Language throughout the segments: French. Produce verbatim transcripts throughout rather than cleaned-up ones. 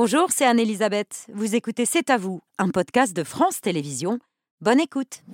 Bonjour, c'est Anne-Elisabeth. Vous écoutez C'est à vous, un podcast de France Télévisions. Bonne écoute.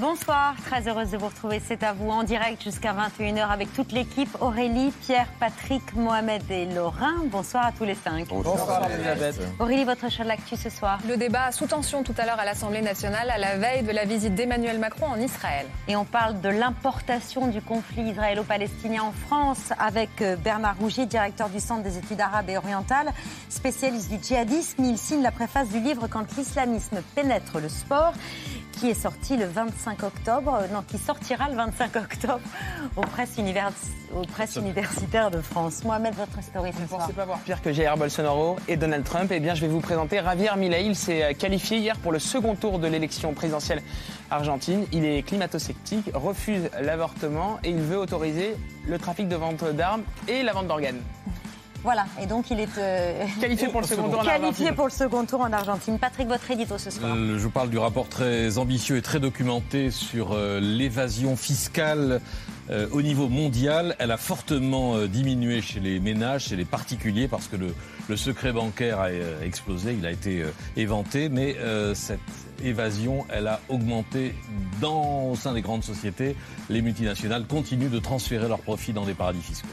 Bonsoir, très heureuse de vous retrouver, c'est à vous en direct jusqu'à vingt et une heures avec toute l'équipe, Aurélie, Pierre, Patrick, Mohamed et Laurent. Bonsoir à tous les cinq. Bonsoir, Bonsoir Elisabeth. Aurélie, votre choix de l'actu ce soir. Le débat sous tension tout à l'heure à l'Assemblée nationale à la veille de la visite d'Emmanuel Macron en Israël. Et on parle de l'importation du conflit israélo-palestinien en France avec Bernard Rougier, directeur du Centre des études arabes et orientales, spécialiste du djihadisme. Il signe la préface du livre « Quand l'islamisme pénètre le sport ». Qui est sorti le vingt-cinq octobre, non, qui sortira le vingt-cinq octobre aux presses univers, aux presses universitaires de France. Mohamed, votre story ce soir. Vous ne pensez pas voir pire que Jair Bolsonaro et Donald Trump. Eh bien, je vais vous présenter Javier Milei. Il s'est qualifié hier pour le second tour de l'élection présidentielle argentine. Il est climato-sceptique, refuse l'avortement et il veut autoriser le trafic de vente d'armes et la vente d'organes. Voilà, et donc il est euh... qualifié, pour le, second tour qualifié pour le second tour en Argentine. Patrick, votre édito ce soir. Je vous parle du rapport très ambitieux et très documenté sur l'évasion fiscale au niveau mondial. Elle a fortement diminué chez les ménages, chez les particuliers, parce que le, le secret bancaire a explosé, il a été éventé, mais euh, cette évasion, elle a augmenté dans, au sein des grandes sociétés. Les multinationales continuent de transférer leurs profits dans des paradis fiscaux.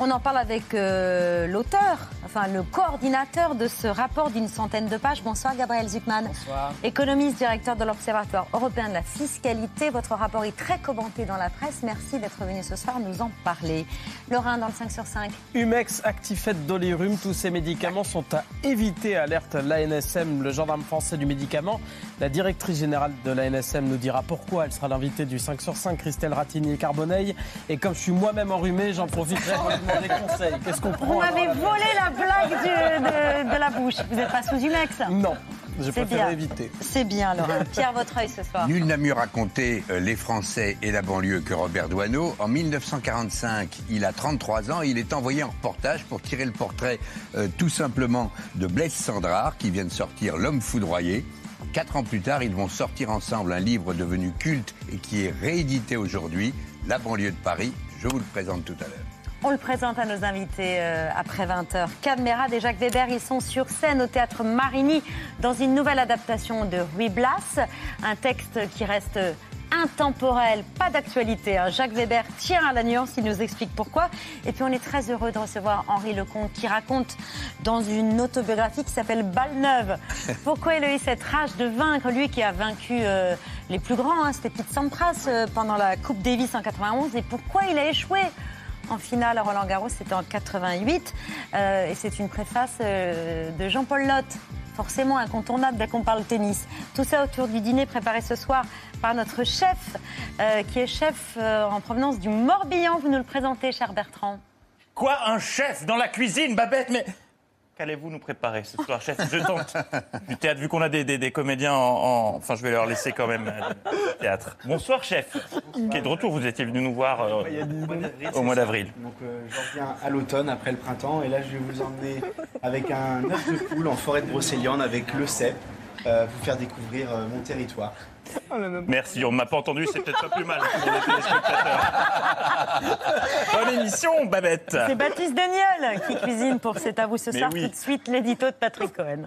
On en parle avec euh, l'auteur, enfin le coordinateur de ce rapport d'une centaine de pages. Bonsoir Gabriel Zucman. Bonsoir. Économiste, directeur de l'Observatoire européen de la fiscalité. Votre rapport est très commenté dans la presse. Merci d'être venu ce soir nous en parler. Laurent, dans le cinq sur cinq. Humex, Actifed, Dolirum, tous ces médicaments sont à éviter. Alerte l'A N S M, le gendarme français du médicament. La directrice générale de l'A N S M nous dira pourquoi. Elle sera l'invitée du cinq sur cinq, Christelle Ratignier-Carbonneil. Et comme je suis moi-même enrhumé, j'en profiterai. Des conseils. Qu'est-ce qu'on prend ? Vous m'avez volé la blague de, de, de la bouche. Vous n'êtes pas sous Humex ? Non, je préfère éviter. C'est bien, Laurent. Pierre, votre œil ce soir. Nul n'a mieux raconté euh, les Français et la banlieue que Robert Doisneau. En mille neuf cent quarante-cinq, il a trente-trois ans et il est envoyé en reportage pour tirer le portrait euh, tout simplement de Blaise Sandrard qui vient de sortir « L'homme foudroyé ». Quatre ans plus tard, ils vont sortir ensemble un livre devenu culte et qui est réédité aujourd'hui, « La banlieue de Paris ». Je vous le présente tout à l'heure. On le présente à nos invités euh, après vingt heures. Cadmerade et Jacques Weber, ils sont sur scène au Théâtre Marigny dans une nouvelle adaptation de Ruy Blas. Un texte qui reste intemporel, pas d'actualité. Hein. Jacques Weber tient à la nuance, il nous explique pourquoi. Et puis on est très heureux de recevoir Henri Lecomte qui raconte dans une autobiographie qui s'appelle Balle Neuve pourquoi il a eu cette rage de vaincre, lui qui a vaincu... Euh, les plus grands, hein, c'était Pete Sampras euh, pendant la Coupe Davis en quatre-vingt-onze. Et pourquoi il a échoué en finale à Roland-Garros, c'était en quatre-vingt-huit. Euh, et c'est une préface euh, de Jean-Paul Lotte, forcément incontournable dès qu'on parle tennis. Tout ça autour du dîner préparé ce soir par notre chef, euh, qui est chef euh, en provenance du Morbihan. Vous nous le présentez, cher Bertrand. Quoi, un chef dans la cuisine, Babette ? Mais... Qu'allez-vous nous préparer ce soir, chef ? Je tente du théâtre, vu qu'on a des, des, des comédiens en, en... Enfin, je vais leur laisser quand même euh, théâtre. Bonsoir, chef, qui est de retour. Vous étiez venu nous voir euh, au mois d'avril. Donc, euh, je reviens à l'automne, après le printemps. Et là, je vais vous emmener avec un œuf de poule en forêt de Brocéliande, avec le cèpe, euh, vous faire découvrir euh, mon territoire. Merci, on ne m'a pas entendu, c'est peut-être pas plus mal pour les téléspectateurs. Bonne émission, Babette. C'est Baptiste Daniel qui cuisine pour C'est à vous ce soir. Oui. Tout de suite, l'édito de Patrick Cohen.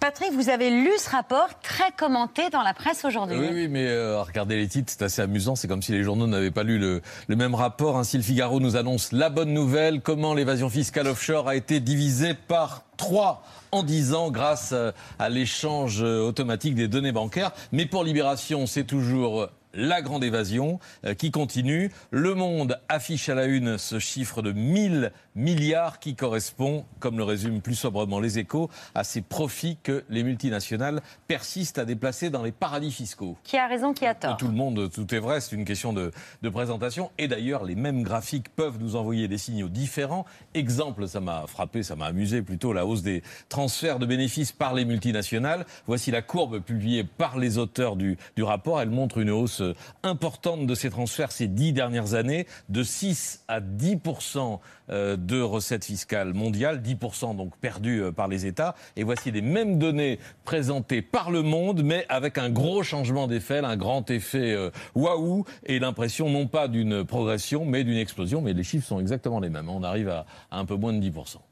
Patrick, vous avez lu ce rapport très commenté dans la presse aujourd'hui. Oui, oui, mais euh, regardez les titres, c'est assez amusant. C'est comme si les journaux n'avaient pas lu le, le même rapport. Ainsi, le Figaro nous annonce la bonne nouvelle. Comment l'évasion fiscale offshore a été divisée par trois en dix ans grâce à l'échange automatique des données bancaires. Mais pour Libération, c'est toujours... la grande évasion qui continue. Le Monde affiche à la une ce chiffre de mille milliards qui correspond, comme le résume plus sobrement les Échos, à ces profits que les multinationales persistent à déplacer dans les paradis fiscaux. Qui a raison, qui a tort ? Tout le monde, tout est vrai, c'est une question de, de présentation. Et d'ailleurs, les mêmes graphiques peuvent nous envoyer des signaux différents. Exemple, ça m'a frappé, ça m'a amusé plutôt, la hausse des transferts de bénéfices par les multinationales. Voici la courbe publiée par les auteurs du, du rapport. Elle montre une hausse hausse importante de ces transferts ces dix dernières années, de six à dix pour cent de recettes fiscales mondiales, dix pour cent donc perdues par les États. Et voici les mêmes données présentées par Le Monde, mais avec un gros changement d'effet, un grand effet waouh, et l'impression non pas d'une progression, mais d'une explosion. Mais les chiffres sont exactement les mêmes. On arrive à, à un peu moins de dix pour cent.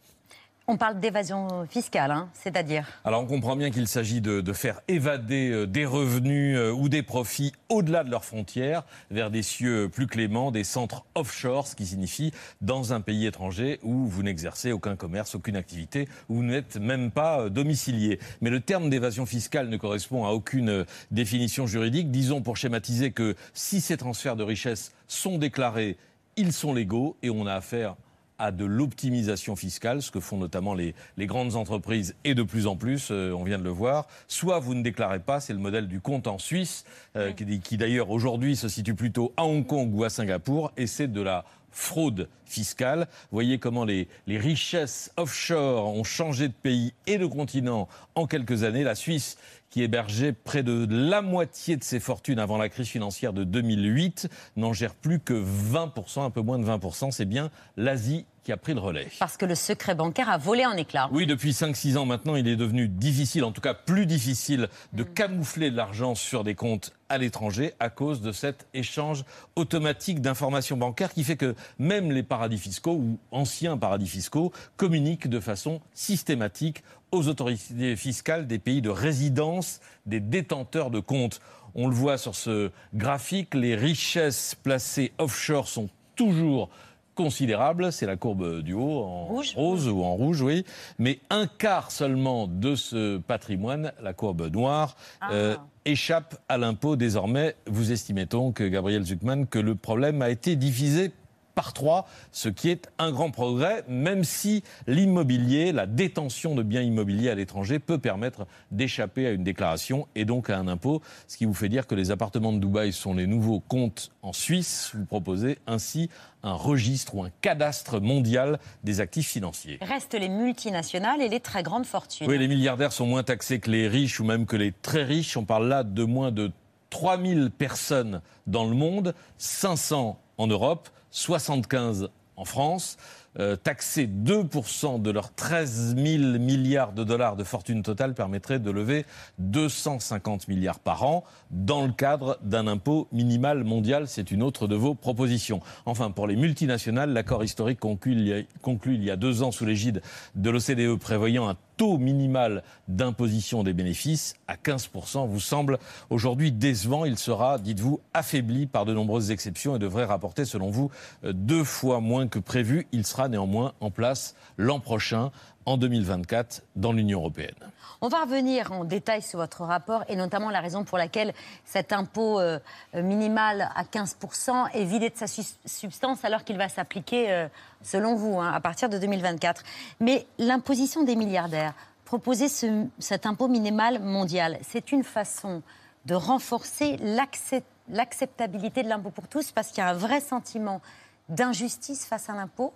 On parle d'évasion fiscale, hein, c'est-à-dire ? Alors on comprend bien qu'il s'agit de, de faire évader des revenus ou des profits au-delà de leurs frontières, vers des cieux plus cléments, des centres offshore, ce qui signifie dans un pays étranger où vous n'exercez aucun commerce, aucune activité, où vous n'êtes même pas domicilié. Mais le terme d'évasion fiscale ne correspond à aucune définition juridique. Disons pour schématiser que si ces transferts de richesses sont déclarés, ils sont légaux et on a affaire à de l'optimisation fiscale, ce que font notamment les, les grandes entreprises et de plus en plus, euh, on vient de le voir. Soit vous ne déclarez pas, c'est le modèle du compte en Suisse, euh, qui, qui d'ailleurs aujourd'hui se situe plutôt à Hong Kong ou à Singapour, et c'est de la fraude fiscale. Voyez comment les, les richesses offshore ont changé de pays et de continent en quelques années. La Suisse, qui hébergeait près de la moitié de ses fortunes avant la crise financière de deux mille huit, n'en gère plus que vingt pour cent, un peu moins de vingt pour cent. C'est bien l'Asie qui a pris le relais. Parce que le secret bancaire a volé en éclats. Oui, depuis cinq six ans maintenant, il est devenu difficile, en tout cas plus difficile, de camoufler de l'argent sur des comptes à l'étranger à cause de cet échange automatique d'informations bancaires qui fait que même les paradis fiscaux ou anciens paradis fiscaux communiquent de façon systématique aux autorités fiscales des pays de résidence des détenteurs de comptes. On le voit sur ce graphique, les richesses placées offshore sont toujours considérable, c'est la courbe du haut, en rouge. rose ou en rouge, oui. Mais un quart seulement de ce patrimoine, la courbe noire, ah. euh, échappe à l'impôt désormais. Vous estimez donc, Gabriel Zucman, que le problème a été divisé par trois, ce qui est un grand progrès, même si l'immobilier, la détention de biens immobiliers à l'étranger peut permettre d'échapper à une déclaration et donc à un impôt, ce qui vous fait dire que les appartements de Dubaï sont les nouveaux comptes en Suisse. Vous proposez ainsi un registre ou un cadastre mondial des actifs financiers. Restent les multinationales et les très grandes fortunes. Oui, les milliardaires sont moins taxés que les riches ou même que les très riches. On parle là de moins de trois mille personnes dans le monde, cinq cents en Europe, soixante-quinze en France, euh, taxer deux pour cent de leurs treize mille milliards de dollars de fortune totale permettrait de lever deux cent cinquante milliards par an dans le cadre d'un impôt minimal mondial. C'est une autre de vos propositions. Enfin, pour les multinationales, l'accord historique conclu il y a, conclu il y a deux ans sous l'égide de l'O C D E prévoyant un taux minimal d'imposition des bénéfices à quinze pour cent vous semble aujourd'hui décevant. Il sera, dites-vous, affaibli par de nombreuses exceptions et devrait rapporter, selon vous, deux fois moins que prévu. Il sera néanmoins en place l'an prochain, en deux mille vingt-quatre, dans l'Union européenne. On va revenir en détail sur votre rapport et notamment la raison pour laquelle cet impôt euh, minimal à quinze pour cent est vidé de sa su- substance alors qu'il va s'appliquer, euh, selon vous, hein, à partir de deux mille vingt-quatre. Mais l'imposition des milliardaires, proposer ce, cet impôt minimal mondial, c'est une façon de renforcer l'accep- l'acceptabilité de l'impôt pour tous parce qu'il y a un vrai sentiment d'injustice face à l'impôt.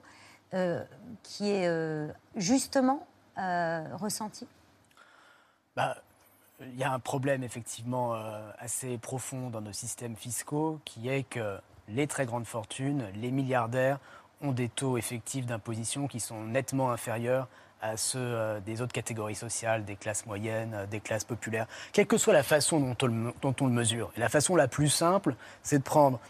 Euh, qui est euh, justement euh, ressenti ? Bah, il y a un problème effectivement euh, assez profond dans nos systèmes fiscaux qui est que les très grandes fortunes, les milliardaires ont des taux effectifs d'imposition qui sont nettement inférieurs à ceux euh, des autres catégories sociales, des classes moyennes, euh, des classes populaires, quelle que soit la façon dont on le, dont on le mesure. Et la façon la plus simple, c'est de prendre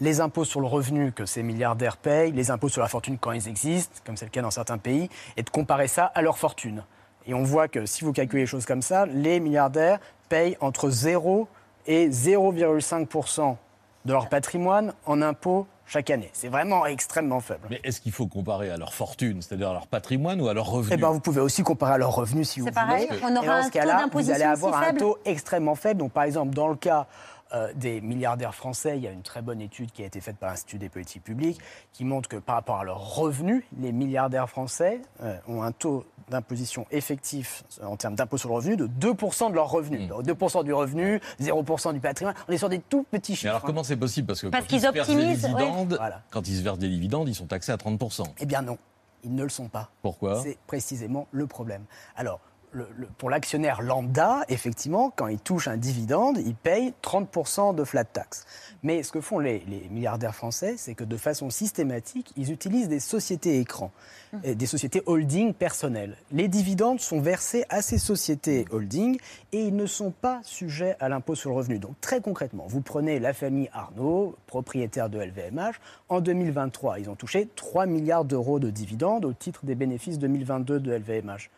les impôts sur le revenu que ces milliardaires payent, les impôts sur la fortune quand ils existent, comme c'est le cas dans certains pays, et de comparer ça à leur fortune. Et on voit que si vous calculez les choses comme ça, les milliardaires payent entre zéro et zéro virgule cinq pour cent de leur patrimoine en impôts chaque année. C'est vraiment extrêmement faible. Mais est-ce qu'il faut comparer à leur fortune, c'est-à-dire à leur patrimoine ou à leur revenu ? Eh bien, vous pouvez aussi comparer à leur revenu si vous voulez. C'est pareil, on aura un taux d'imposition si faible. Vous allez avoir un taux extrêmement faible. Donc, par exemple, dans le cas Euh, des milliardaires français, il y a une très bonne étude qui a été faite par l'Institut des politiques publiques qui montre que par rapport à leurs revenus, les milliardaires français euh, ont un taux d'imposition effectif euh, en termes d'impôt sur le revenu de deux pour cent de leurs revenus. Mmh. deux pour cent du revenu, zéro pour cent du patrimoine. On est sur des tout petits chiffres. Mais alors comment c'est possible ? Parce que Parce quand, qu'ils ils optimisent, des dividendes, ouais. voilà. quand ils se versent des dividendes, ils sont taxés à trente pour cent. Eh bien non, ils ne le sont pas. Pourquoi ? C'est précisément le problème. Alors, Le, le, pour l'actionnaire lambda, effectivement, quand il touche un dividende, il paye trente pour cent de flat tax. Mais ce que font les, les milliardaires français, c'est que de façon systématique, ils utilisent des sociétés écrans, mmh. des sociétés holding personnelles. Les dividendes sont versés à ces sociétés holding et ils ne sont pas sujets à l'impôt sur le revenu. Donc très concrètement, vous prenez la famille Arnault, propriétaire de L V M H, en deux mille vingt-trois, ils ont touché trois milliards d'euros de dividendes au titre des bénéfices deux mille vingt-deux de L V M H.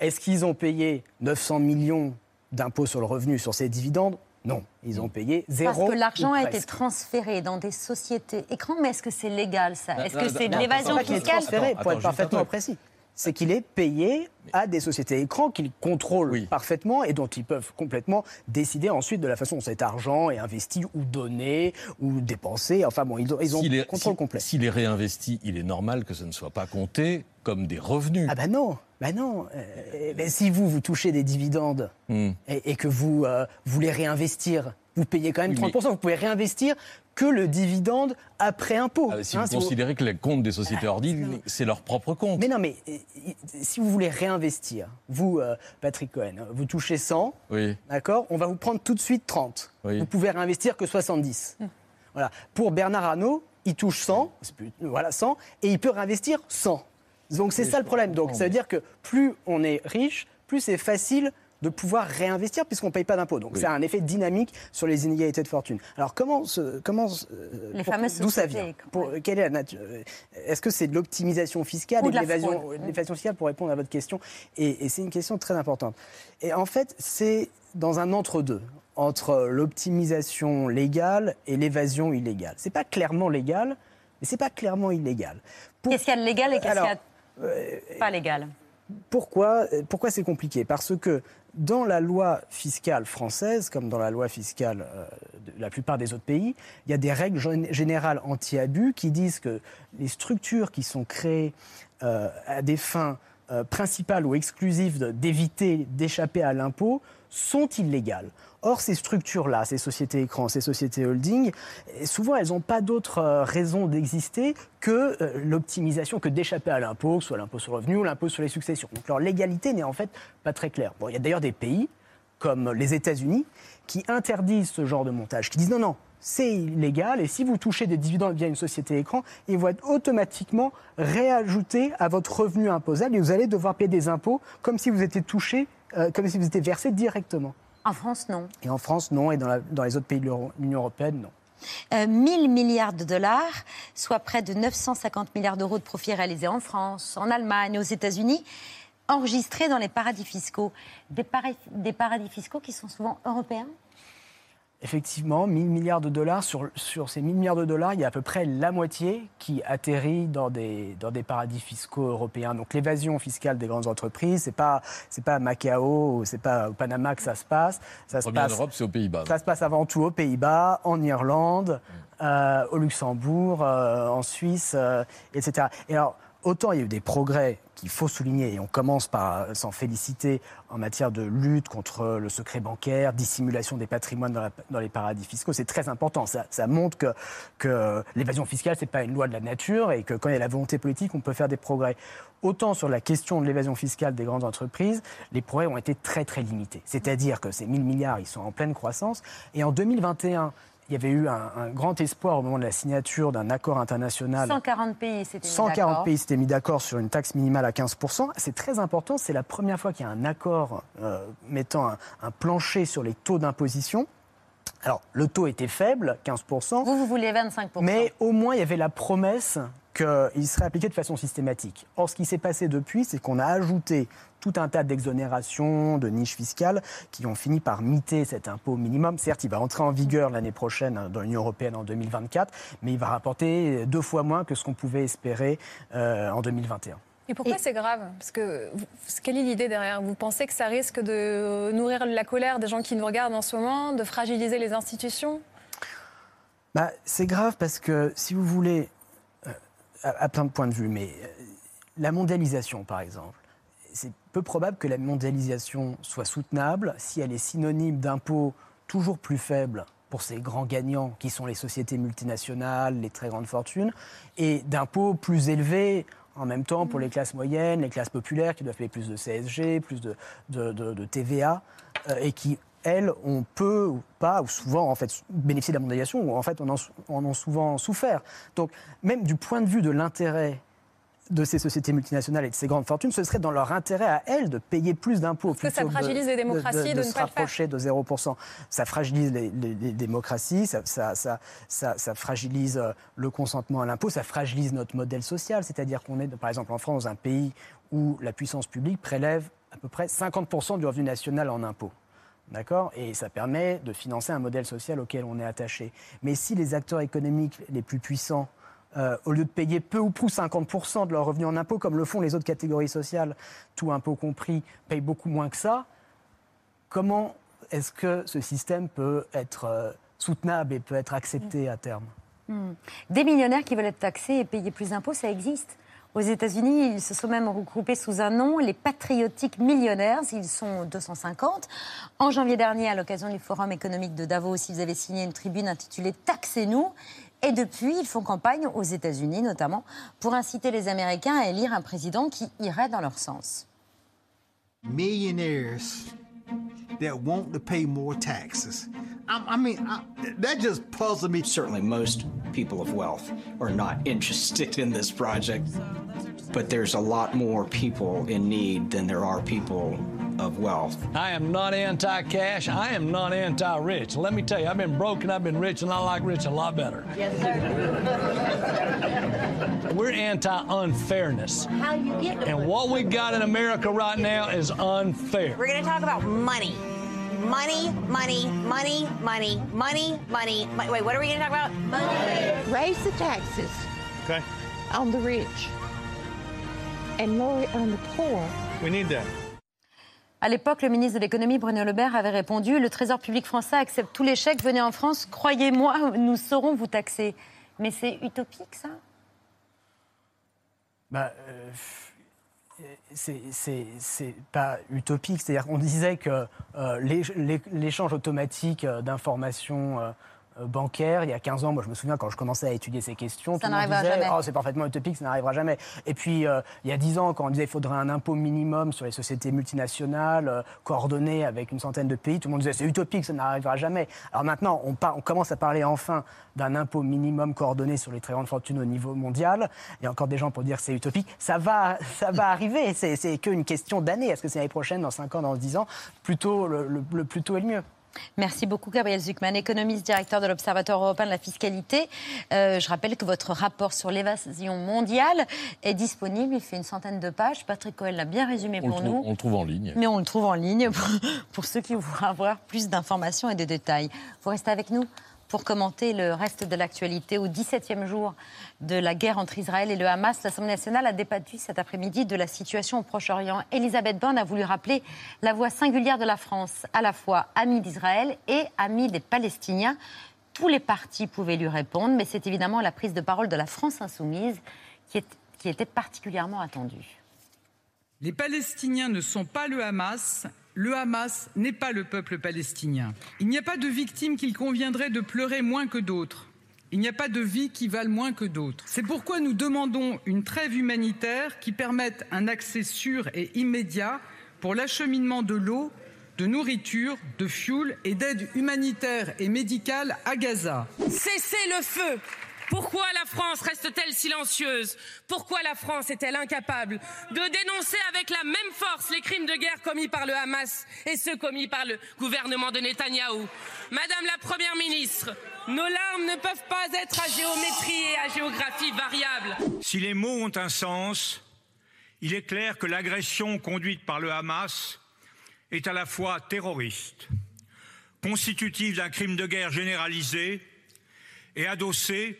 Est-ce qu'ils ont payé neuf cents millions d'impôts sur le revenu sur ces dividendes? Non, ils ont payé zéro. Parce que l'argent a été transféré dans des sociétés écrans, mais est-ce que c'est légal ça? Est-ce que c'est de l'évasion fiscale? Transféré, pour être parfaitement précis. C'est qu'il est payé à des sociétés écrans qu'ils contrôlent oui. parfaitement et dont ils peuvent complètement décider ensuite de la façon dont cet argent est investi ou donné ou dépensé. Enfin bon, ils ont le contrôle complet. S'il est réinvesti, il est normal que ce ne soit pas compté comme des revenus. Ah ben non, ben non. Euh, ben si vous, vous touchez des dividendes mmh. et, et que vous euh, voulez réinvestir, vous payez quand même trente pour cent. Oui, mais... Vous pouvez réinvestir que le dividende après impôt. Ah, si hein, vous si considérez vous... que les comptes des sociétés ah, ordines, c'est leur propre compte. Mais non, mais si vous voulez réinvestir, vous, euh, Patrick Cohen, vous touchez cent, oui. d'accord, on va vous prendre tout de suite trente. Oui. Vous pouvez réinvestir que soixante-dix. Mmh. Voilà. Pour Bernard Arnault, il touche cent, oui. voilà, cent, et il peut réinvestir cent. Donc c'est ça le problème. Donc ça veut dire que plus on est riche, plus c'est facile de pouvoir réinvestir puisqu'on ne paye pas d'impôts. Donc oui. ça a un effet dynamique sur les inégalités de fortune. Alors comment, ce, comment euh, les pour, d'où ça vient pour, quelle est la nature? Est-ce que c'est de l'optimisation fiscale ou de l'évasion, l'évasion fiscale pour répondre à votre question? Et, et c'est une question très importante. Et en fait, c'est dans un entre-deux entre l'optimisation légale et l'évasion illégale. C'est pas clairement légal, mais c'est pas clairement illégal. Pour... Qu'est-ce qu'il y a de légal et qu'est-ce qu'il y a de... Pas légal. Pourquoi, pourquoi c'est compliqué? Parce que dans la loi fiscale française, comme dans la loi fiscale de la plupart des autres pays, il y a des règles générales anti-abus qui disent que les structures qui sont créées euh, à des fins euh, principales ou exclusives d'éviter, d'échapper à l'impôt, sont illégales. Or, ces structures-là, ces sociétés écrans, ces sociétés holding, souvent, elles n'ont pas d'autre raison d'exister que l'optimisation, que d'échapper à l'impôt, que ce soit l'impôt sur le revenu ou l'impôt sur les successions. Donc, leur légalité n'est en fait pas très claire. Bon, il y a d'ailleurs des pays, comme les États-Unis, qui interdisent ce genre de montage, qui disent non, non, c'est illégal et si vous touchez des dividendes via une société écran, ils vont être automatiquement réajoutés à votre revenu imposable et vous allez devoir payer des impôts comme si vous étiez touché, euh, comme si vous étiez versé directement. En France, non. Et en France, non. Et dans, la, dans les autres pays de l'Union européenne, non. Euh, mille milliards de dollars, soit près de neuf cent cinquante milliards d'euros de profits réalisés en France, en Allemagne, aux États-Unis, enregistrés dans les paradis fiscaux. Des, par- des paradis fiscaux qui sont souvent européens? Effectivement, mille milliards de dollars. Sur, sur ces mille milliards de dollars, il y a à peu près la moitié qui atterrit dans des, dans des paradis fiscaux européens. Donc l'évasion fiscale des grandes entreprises, c'est pas, c'est pas à Macao, c'est pas au Panama que ça se passe. Ça se passe en Europe, c'est aux Pays-Bas. Ça se passe avant tout aux Pays-Bas, en Irlande, euh, au Luxembourg, euh, en Suisse, euh, et cetera. Et alors, autant il y a eu des progrès qu'il faut souligner, et on commence par s'en féliciter en matière de lutte contre le secret bancaire, dissimulation des patrimoines dans, la, dans les paradis fiscaux, c'est très important. Ça, ça montre que, que l'évasion fiscale, ce n'est pas une loi de la nature et que quand il y a la volonté politique, on peut faire des progrès. Autant sur la question de l'évasion fiscale des grandes entreprises, les progrès ont été très très limités. C'est-à-dire que ces mille milliards, ils sont en pleine croissance. Et en deux mille vingt et un... il y avait eu un, un grand espoir au moment de la signature d'un accord international. cent quarante pays s'étaient mis d'accord. cent quarante pays s'étaient mis d'accord sur une taxe minimale à quinze pour cent. C'est très important. C'est la première fois qu'il y a un accord euh, mettant un, un plancher sur les taux d'imposition. Alors, le taux était faible, quinze pour cent. Vous, vous voulez vingt-cinq pour cent. Mais au moins, il y avait la promesse qu'il serait appliqué de façon systématique. Or, ce qui s'est passé depuis, c'est qu'on a ajouté tout un tas d'exonérations, de niches fiscales qui ont fini par miter cet impôt minimum. Certes, il va entrer en vigueur l'année prochaine dans l'Union européenne en deux mille vingt-quatre, mais il va rapporter deux fois moins que ce qu'on pouvait espérer euh, en deux mille vingt et un. Et pourquoi et... c'est grave? Parce que quelle est l'idée derrière? Vous pensez que ça risque de nourrir la colère des gens qui nous regardent en ce moment, de fragiliser les institutions? Bah, c'est grave parce que, si vous voulez... à plein de points de vue, mais la mondialisation, par exemple, c'est peu probable que la mondialisation soit soutenable si elle est synonyme d'impôts toujours plus faibles pour ces grands gagnants qui sont les sociétés multinationales, les très grandes fortunes, et d'impôts plus élevés en même temps pour les classes moyennes, les classes populaires qui doivent payer plus de C S G, plus de, de, de, de T V A euh, et qui, elles, on peut ou pas, ou souvent en fait, bénéficier de la mondialisation ou en fait on en, on en souvent souffert. Donc même du point de vue de l'intérêt de ces sociétés multinationales et de ces grandes fortunes, ce serait dans leur intérêt à elles de payer plus d'impôts. Parce que ça fragilise de, les démocraties de, de, de, de ne pas le faire. De se rapprocher de zéro pour cent. Ça fragilise les, les, les démocraties, ça, ça, ça, ça, ça fragilise le consentement à l'impôt, ça fragilise notre modèle social. C'est-à-dire qu'on est, par exemple, en France, un pays où la puissance publique prélève à peu près cinquante pour cent du revenu national en impôts. D'accord ? Et ça permet de financer un modèle social auquel on est attaché. Mais si les acteurs économiques les plus puissants Euh, au lieu de payer peu ou prou cinquante pour cent de leurs revenus en impôts, comme le font les autres catégories sociales, tout impôt compris, payent beaucoup moins que ça, comment est-ce que ce système peut être euh, soutenable et peut être accepté à terme ? Mmh. Des millionnaires qui veulent être taxés et payer plus d'impôts, ça existe. Aux États-Unis, ils se sont même regroupés sous un nom, les Patriotiques Millionnaires. Ils sont deux cent cinquante. En janvier dernier, à l'occasion du Forum économique de Davos, ils avaient signé une tribune intitulée « Taxez-nous ». Et depuis, ils font campagne aux États-Unis notamment pour inciter les Américains à élire un président qui irait dans leur sens. Millionaires that want to pay more taxes. I, I mean, I, that just puzzles me. Certainly, most people of wealth are not interested in this project, but there's a lot more people in need than there are people of wealth. I am not anti-cash. I am not anti-rich. Let me tell you, I've been broke and I've been rich, and I like rich a lot better. Yes, sir. We're anti-unfairness. How you get and what we got in America right now is unfair. We're going to talk about money. Money, money, money, money, money, money. Wait, what are we going to talk about? Money. Raise the taxes. Okay. On the rich. And lower it on the poor. We need that. À l'époque, le ministre de l'économie, Bruno Le Maire, avait répondu « Le Trésor public français accepte tous les chèques, venez en France, croyez-moi, nous saurons vous taxer ». Mais c'est utopique, ça ? Bah, euh, c'est, c'est, c'est pas utopique. C'est-à-dire qu'on disait que euh, l'échange automatique d'informations euh, bancaire, il y a quinze ans, moi je me souviens quand je commençais à étudier ces questions, ça tout le monde disait, oh, c'est parfaitement utopique, ça n'arrivera jamais. Et puis euh, il y a dix ans, quand on disait qu'il faudrait un impôt minimum sur les sociétés multinationales, euh, coordonné avec une centaine de pays, tout le monde disait c'est utopique, ça n'arrivera jamais. Alors maintenant, on, par, on commence à parler enfin d'un impôt minimum coordonné sur les très grandes fortunes au niveau mondial. Il y a encore des gens pour dire c'est utopique. Ça va, ça va arriver, c'est, c'est qu'une question d'année. Est-ce que c'est l'année prochaine, dans cinq ans, dans dix ans ? Plutôt, le, le, le plus tôt est le mieux. Merci beaucoup Gabriel Zucman, économiste, directeur de l'Observatoire européen de la fiscalité. Euh, je rappelle que votre rapport sur l'évasion mondiale est disponible, il fait une centaine de pages. Patrick Cohen l'a bien résumé on pour trouve, nous. On le trouve en ligne. Mais on le trouve en ligne pour, pour ceux qui voudraient avoir plus d'informations et de détails. Vous restez avec nous pour commenter le reste de l'actualité. Au dix-septième jour de la guerre entre Israël et le Hamas, l'Assemblée nationale a débattu cet après-midi de la situation au Proche-Orient. Elisabeth Borne a voulu rappeler la voix singulière de la France, à la fois amie d'Israël et amie des Palestiniens. Tous les partis pouvaient lui répondre, mais c'est évidemment la prise de parole de la France insoumise qui, est, qui était particulièrement attendue. Les Palestiniens ne sont pas le Hamas. Le Hamas n'est pas le peuple palestinien. Il n'y a pas de victimes qu'il conviendrait de pleurer moins que d'autres. Il n'y a pas de vies qui valent moins que d'autres. C'est pourquoi nous demandons une trêve humanitaire qui permette un accès sûr et immédiat pour l'acheminement de l'eau, de nourriture, de fioul et d'aide humanitaire et médicale à Gaza. Cessez le feu! Pourquoi la France reste-t-elle silencieuse? Pourquoi la France est-elle incapable de dénoncer avec la même force les crimes de guerre commis par le Hamas et ceux commis par le gouvernement de Netanyahou? Madame la Première ministre, nos larmes ne peuvent pas être à géométrie et à géographie variable. Si les mots ont un sens, il est clair que l'agression conduite par le Hamas est à la fois terroriste, constitutive d'un crime de guerre généralisé et adossée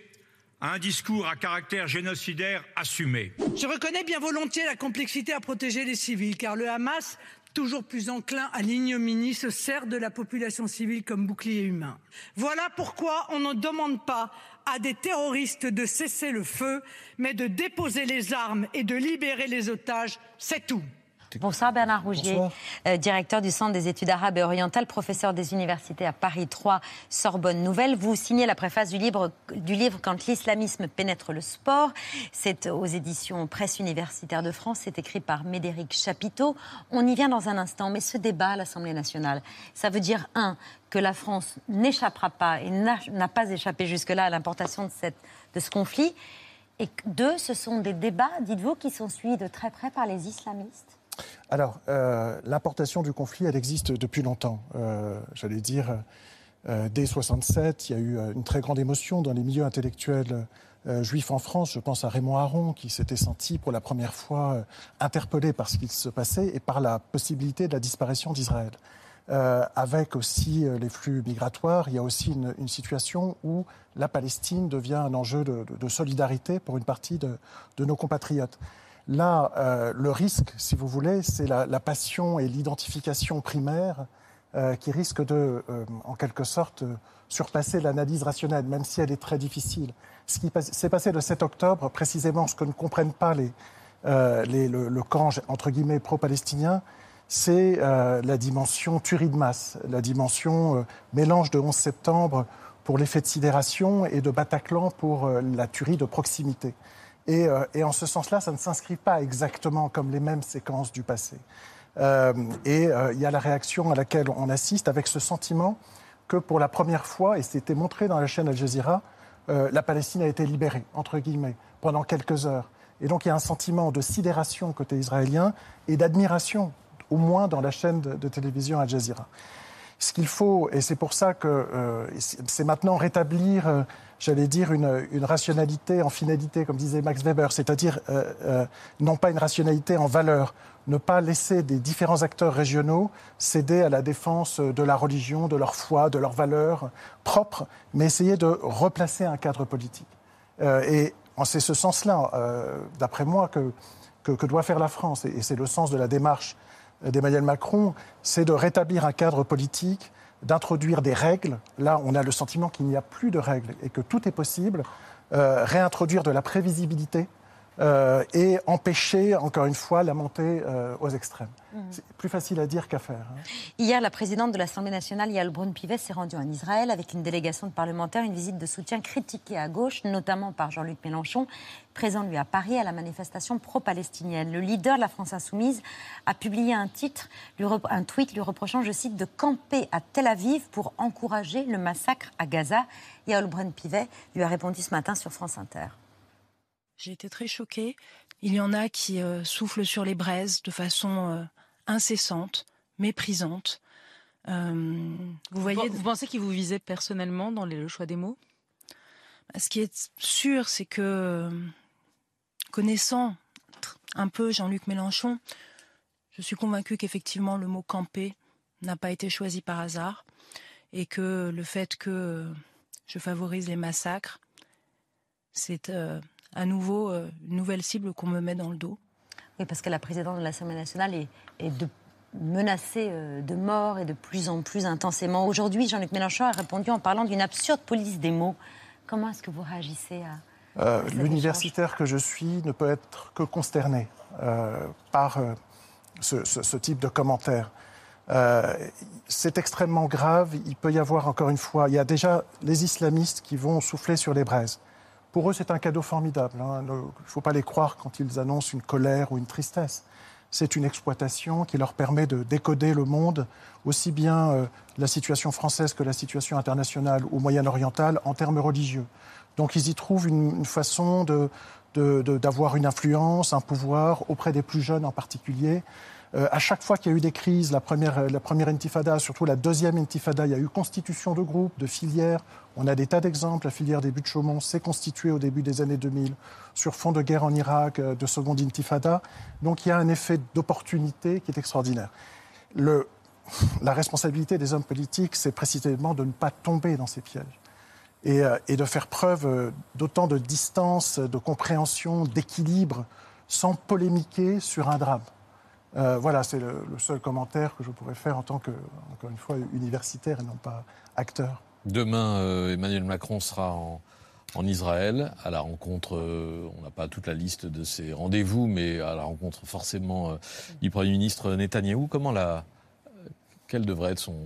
à un discours à caractère génocidaire assumé. Je reconnais bien volontiers la complexité à protéger les civils, car le Hamas, toujours plus enclin à l'ignominie, se sert de la population civile comme bouclier humain. Voilà pourquoi on ne demande pas à des terroristes de cesser le feu, mais de déposer les armes et de libérer les otages, c'est tout. Bonsoir Bernard Rougier, bonsoir. Euh, directeur du Centre des études arabes et orientales, professeur des universités à Paris trois, Sorbonne Nouvelle. Vous signez la préface du livre, du livre « Quand l'islamisme pénètre le sport ». C'est aux éditions Presse universitaires de France, c'est écrit par Médéric Chapiteau. On y vient dans un instant, mais ce débat à l'Assemblée nationale, ça veut dire, un, que la France n'échappera pas et n'a pas échappé jusque-là à l'importation de, cette, de ce conflit. Et deux, ce sont des débats, dites-vous, qui sont suivis de très près par les islamistes. Alors, euh, l'importation du conflit, elle existe depuis longtemps. Euh, j'allais dire, euh, dès soixante-sept, il y a eu une très grande émotion dans les milieux intellectuels euh, juifs en France. Je pense à Raymond Aron, qui s'était senti pour la première fois euh, interpellé par ce qui se passait et par la possibilité de la disparition d'Israël. Euh, avec aussi euh, les flux migratoires, il y a aussi une, une situation où la Palestine devient un enjeu de, de, de solidarité pour une partie de, de nos compatriotes. Là, euh, le risque, si vous voulez, c'est la, la passion et l'identification primaire euh, qui risque de, euh, en quelque sorte, euh, surpasser l'analyse rationnelle, même si elle est très difficile. Ce qui s'est passé le sept octobre, précisément ce que ne comprennent pas les, euh, les, le, le camp, entre guillemets, pro-palestinien, c'est euh, la dimension tuerie de masse, la dimension euh, mélange de onze septembre pour l'effet de sidération et de Bataclan pour euh, la tuerie de proximité. Et, euh, et en ce sens-là, ça ne s'inscrit pas exactement comme les mêmes séquences du passé. Euh, et il euh, y a la réaction à laquelle on assiste avec ce sentiment que pour la première fois, et c'était montré dans la chaîne Al Jazeera, euh, la Palestine a été libérée, entre guillemets, pendant quelques heures. Et donc il y a un sentiment de sidération côté israélien et d'admiration, au moins dans la chaîne de, de télévision Al Jazeera. Ce qu'il faut, et c'est pour ça que euh, c'est maintenant rétablir, euh, j'allais dire, une, une rationalité en finalité, comme disait Max Weber, c'est-à-dire euh, euh, non pas une rationalité en valeur, ne pas laisser des différents acteurs régionaux céder à la défense de la religion, de leur foi, de leurs valeurs propres, mais essayer de replacer un cadre politique. Euh, et c'est ce sens-là, euh, d'après moi, que, que, que doit faire la France, et, et c'est le sens de la démarche d'Emmanuel Macron, c'est de rétablir un cadre politique, d'introduire des règles. Là, on a le sentiment qu'il n'y a plus de règles et que tout est possible. Euh, réintroduire de la prévisibilité euh, et empêcher, encore une fois, la montée euh, aux extrêmes. Mmh. C'est plus facile à dire qu'à faire. Hein. Hier, la présidente de l'Assemblée nationale, Yael Braun-Pivet, s'est rendue en Israël avec une délégation de parlementaires, une visite de soutien critiquée à gauche, notamment par Jean-Luc Mélenchon, présent lui à Paris à la manifestation pro-palestinienne. Le leader de la France Insoumise a publié un, titre, un tweet lui reprochant, je cite, de camper à Tel Aviv pour encourager le massacre à Gaza. Yael Braun-Pivet lui a répondu ce matin sur France Inter. J'ai été très choquée. Il y en a qui euh, soufflent sur les braises de façon euh, incessante, méprisante. Euh, vous, voyez... vous pensez qu'ils vous visaient personnellement dans les, le choix des mots ? Ce qui est sûr, c'est que, connaissant un peu Jean-Luc Mélenchon, je suis convaincue qu'effectivement le mot « camper » n'a pas été choisi par hasard et que le fait que je favorise les massacres, c'est euh, à nouveau euh, une nouvelle cible qu'on me met dans le dos. Oui, parce que la présidente de l'Assemblée nationale est, est de... menacé de mort et de plus en plus intensément. Aujourd'hui, Jean-Luc Mélenchon a répondu en parlant d'une absurde police des mots. Comment est-ce que vous réagissez à... Euh, L'universitaire que je suis ne peut être que consterné euh, par euh, ce, ce, ce type de commentaires. Euh, c'est extrêmement grave. Il peut y avoir, encore une fois, il y a déjà les islamistes qui vont souffler sur les braises. Pour eux, c'est un cadeau formidable. Hein. Il ne faut pas les croire quand ils annoncent une colère ou une tristesse. C'est une exploitation qui leur permet de décoder le monde, aussi bien euh, la situation française que la situation internationale ou moyen-orientale en termes religieux. Donc ils y trouvent une, une façon de, de, de, d'avoir une influence, un pouvoir, auprès des plus jeunes en particulier. Euh, à chaque fois qu'il y a eu des crises, la première, la première intifada, surtout la deuxième intifada, il y a eu constitution de groupes, de filières. On a des tas d'exemples. La filière des buts de Chaumont s'est constituée au début des années deux mille sur fond de guerre en Irak, de seconde intifada. Donc il y a un effet d'opportunité qui est extraordinaire. Le, la responsabilité des hommes politiques, c'est précisément de ne pas tomber dans ces pièges et, et de faire preuve d'autant de distance, de compréhension, d'équilibre, sans polémiquer sur un drame. Euh, voilà, c'est le, le seul commentaire que je pourrais faire en tant que, encore une fois, universitaire et non pas acteur. Demain, euh, Emmanuel Macron sera en, en Israël, à la rencontre, euh, on n'a pas toute la liste de ces rendez-vous, mais à la rencontre forcément euh, du Premier ministre Netanyahou. Comment la, quelle devrait être son,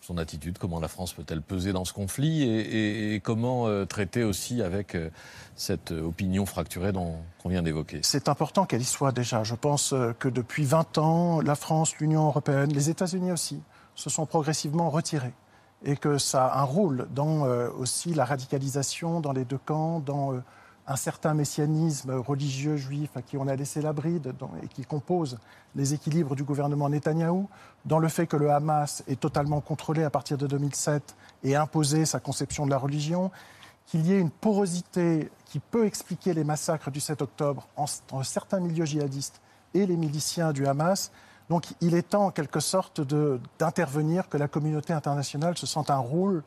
son attitude? Comment la France peut-elle peser dans ce conflit? Et, et, et comment euh, traiter aussi avec euh, cette opinion fracturée qu'on vient d'évoquer? C'est important qu'elle y soit déjà. Je pense que depuis vingt ans, la France, l'Union européenne, les États-Unis aussi, se sont progressivement retirés. Et que ça a un rôle dans euh, aussi la radicalisation dans les deux camps, dans euh, un certain messianisme religieux juif à qui on a laissé la bride dans, et qui compose les équilibres du gouvernement Netanyahou, dans le fait que le Hamas est totalement contrôlé à partir de deux mille sept et imposé sa conception de la religion, qu'il y ait une porosité qui peut expliquer les massacres du sept octobre entre certains milieux djihadistes et les miliciens du Hamas. Donc il est temps en quelque sorte de, d'intervenir, que la communauté internationale se sente un rôle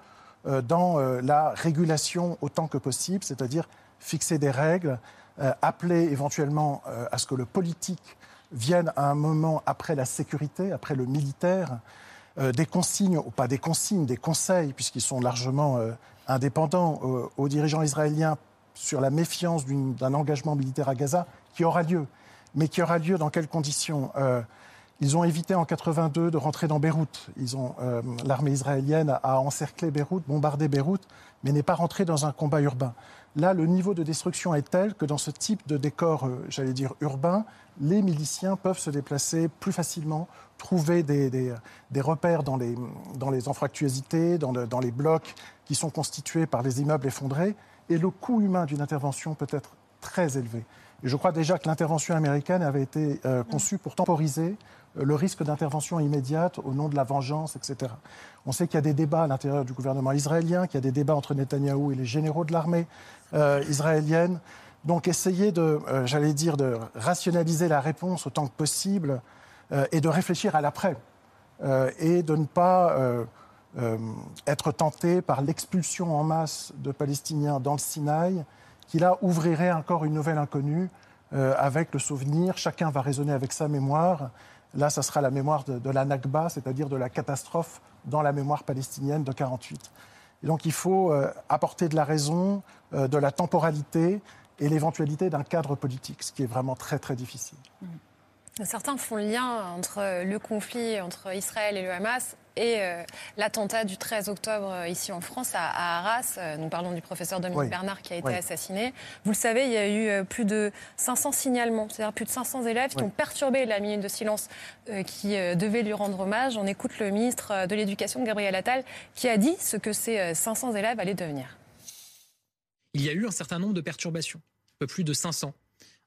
euh, dans euh, la régulation autant que possible, c'est-à-dire fixer des règles, euh, appeler éventuellement euh, à ce que le politique vienne à un moment après la sécurité, après le militaire, euh, des consignes, ou pas des consignes, des conseils, puisqu'ils sont largement euh, indépendants euh, aux dirigeants israéliens sur la méfiance d'une, d'un engagement militaire à Gaza qui aura lieu. Mais qui aura lieu dans quelles conditions ? euh, Ils ont évité en quatre-vingt-deux de rentrer dans Beyrouth. Ils ont, euh, l'armée israélienne a encerclé Beyrouth, bombardé Beyrouth, mais n'est pas rentrée dans un combat urbain. Là, le niveau de destruction est tel que dans ce type de décor, euh, j'allais dire urbain, les miliciens peuvent se déplacer plus facilement, trouver des, des, des repères dans les, dans les anfractuosités, dans, le, dans les blocs qui sont constitués par les immeubles effondrés. Et le coût humain d'une intervention peut être très élevé. Et je crois déjà que l'intervention américaine avait été euh, conçue pour temporiser le risque d'intervention immédiate au nom de la vengeance, et cetera. On sait qu'il y a des débats à l'intérieur du gouvernement israélien, qu'il y a des débats entre Netanyahou et les généraux de l'armée euh, israélienne. Donc essayer de, euh, j'allais dire, de rationaliser la réponse autant que possible euh, et de réfléchir à l'après euh, et de ne pas euh, euh, être tenté par l'expulsion en masse de Palestiniens dans le Sinaï, qui là ouvrirait encore une nouvelle inconnue euh, avec le souvenir. Chacun va raisonner avec sa mémoire. Là, ça sera la mémoire de, de la Nakba, c'est-à-dire de la catastrophe dans la mémoire palestinienne de quarante-huit. Et donc, il faut euh, apporter de la raison, euh, de la temporalité et l'éventualité d'un cadre politique, ce qui est vraiment très, très difficile. Certains font le lien entre le conflit entre Israël et le Hamas et euh, l'attentat du treize octobre ici en France à, à Arras. Nous parlons du professeur Dominique oui. Bernard qui a été oui. assassiné. Vous le savez, il y a eu plus de cinq cents signalements, c'est-à-dire plus de cinq cents élèves oui. qui ont perturbé la minute de silence euh, qui euh, devait lui rendre hommage. On écoute le ministre de l'Éducation, Gabriel Attal, qui a dit ce que ces cinq cents élèves allaient devenir. Il y a eu un certain nombre de perturbations, un peu plus de cinq cents.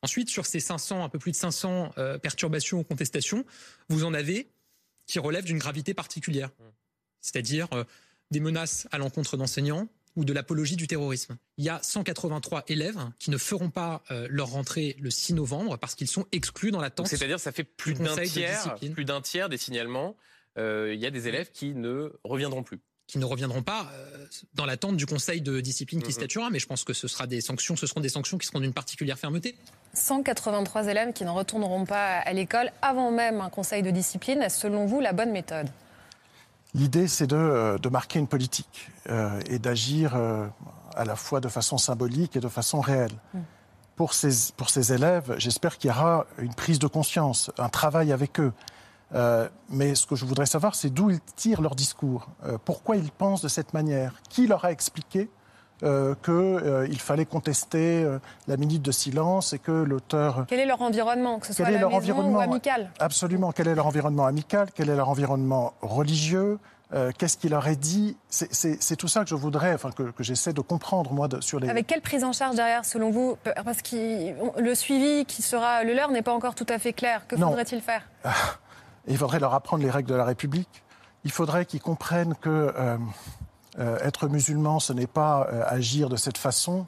Ensuite, sur ces cinq cents, un peu plus de cinq cents euh, perturbations ou contestations, vous en avez qui relèvent d'une gravité particulière, c'est-à-dire euh, des menaces à l'encontre d'enseignants ou de l'apologie du terrorisme. Il y a cent quatre-vingt-trois élèves qui ne feront pas euh, leur rentrée le six novembre parce qu'ils sont exclus dans l'attente. Donc, c'est-à-dire que ça fait plus d'un, tiers, plus d'un tiers des signalements. Euh, il y a des élèves qui ne reviendront plus. Qui ne reviendront pas euh, dans l'attente du conseil de discipline qui mmh. statuera, mais je pense que ce sera des sanctions, ce seront des sanctions qui seront d'une particulière fermeté. cent quatre-vingt-trois élèves qui ne retourneront pas à l'école avant même un conseil de discipline. Est-ce, selon vous, la bonne méthode ? L'idée, c'est de, de marquer une politique euh, et d'agir euh, à la fois de façon symbolique et de façon réelle. Mmh. Pour ces, pour ces élèves, j'espère qu'il y aura une prise de conscience, un travail avec eux. Euh, mais ce que je voudrais savoir, c'est d'où ils tirent leur discours. Euh, pourquoi ils pensent de cette manière ? Qui leur a expliqué euh, qu'il euh, fallait contester euh, la minute de silence et que l'auteur... Quel est leur environnement, que ce soit à la maison ou amical ? Absolument. Quel est leur environnement amical ? Quel est leur environnement religieux ? Euh, qu'est-ce qu'il leur est dit ? c'est, c'est, c'est tout ça que je voudrais, enfin que, que j'essaie de comprendre moi de, sur les. Avec quelle prise en charge derrière, selon vous ? Parce que le suivi qui sera le leur n'est pas encore tout à fait clair. Que non. faudrait-il faire ? Il faudrait leur apprendre les règles de la République. Il faudrait qu'ils comprennent que euh, euh, être musulman, ce n'est pas euh, agir de cette façon.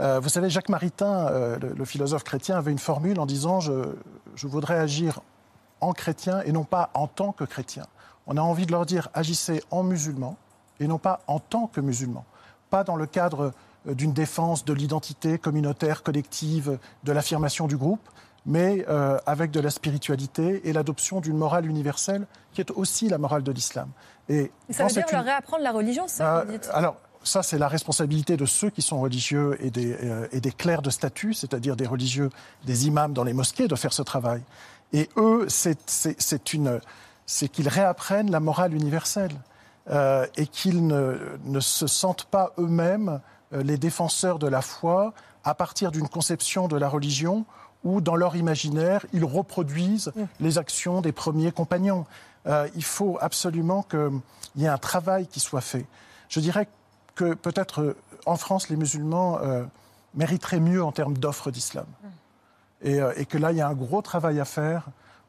Euh, vous savez, Jacques Maritain, euh, le, le philosophe chrétien, avait une formule en disant je, je voudrais agir en chrétien et non pas en tant que chrétien. On a envie de leur dire agissez en musulman et non pas en tant que musulman. Pas dans le cadre d'une défense de l'identité communautaire, collective, de l'affirmation du groupe, mais euh, avec de la spiritualité et l'adoption d'une morale universelle qui est aussi la morale de l'islam. Et ça veut dire une... leur réapprendre la religion, ça, euh, vous dites ? Alors, ça, c'est la responsabilité de ceux qui sont religieux et des, euh, et des clercs de statut, c'est-à-dire des religieux, des imams dans les mosquées, de faire ce travail. Et eux, c'est, c'est, c'est une, c'est qu'ils réapprennent la morale universelle euh, et qu'ils ne, ne se sentent pas eux-mêmes euh, les défenseurs de la foi à partir d'une conception de la religion où, dans leur imaginaire, ils reproduisent mmh. les actions des premiers compagnons. Euh, il faut absolument qu'il y ait un travail qui soit fait. Je dirais que peut-être euh, en France, les musulmans euh, mériteraient mieux en termes d'offres d'islam. Mmh. Et, euh, et que là, il y a un gros travail à faire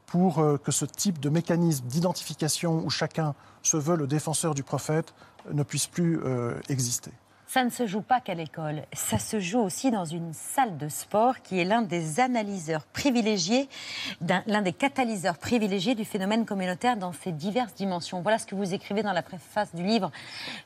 pour euh, que ce type de mécanisme d'identification où chacun se veut le défenseur du prophète ne puisse plus euh, exister. Ça ne se joue pas qu'à l'école, ça se joue aussi dans une salle de sport qui est l'un des analyseurs privilégiés, l'un des catalyseurs privilégiés du phénomène communautaire dans ses diverses dimensions. Voilà ce que vous écrivez dans la préface du livre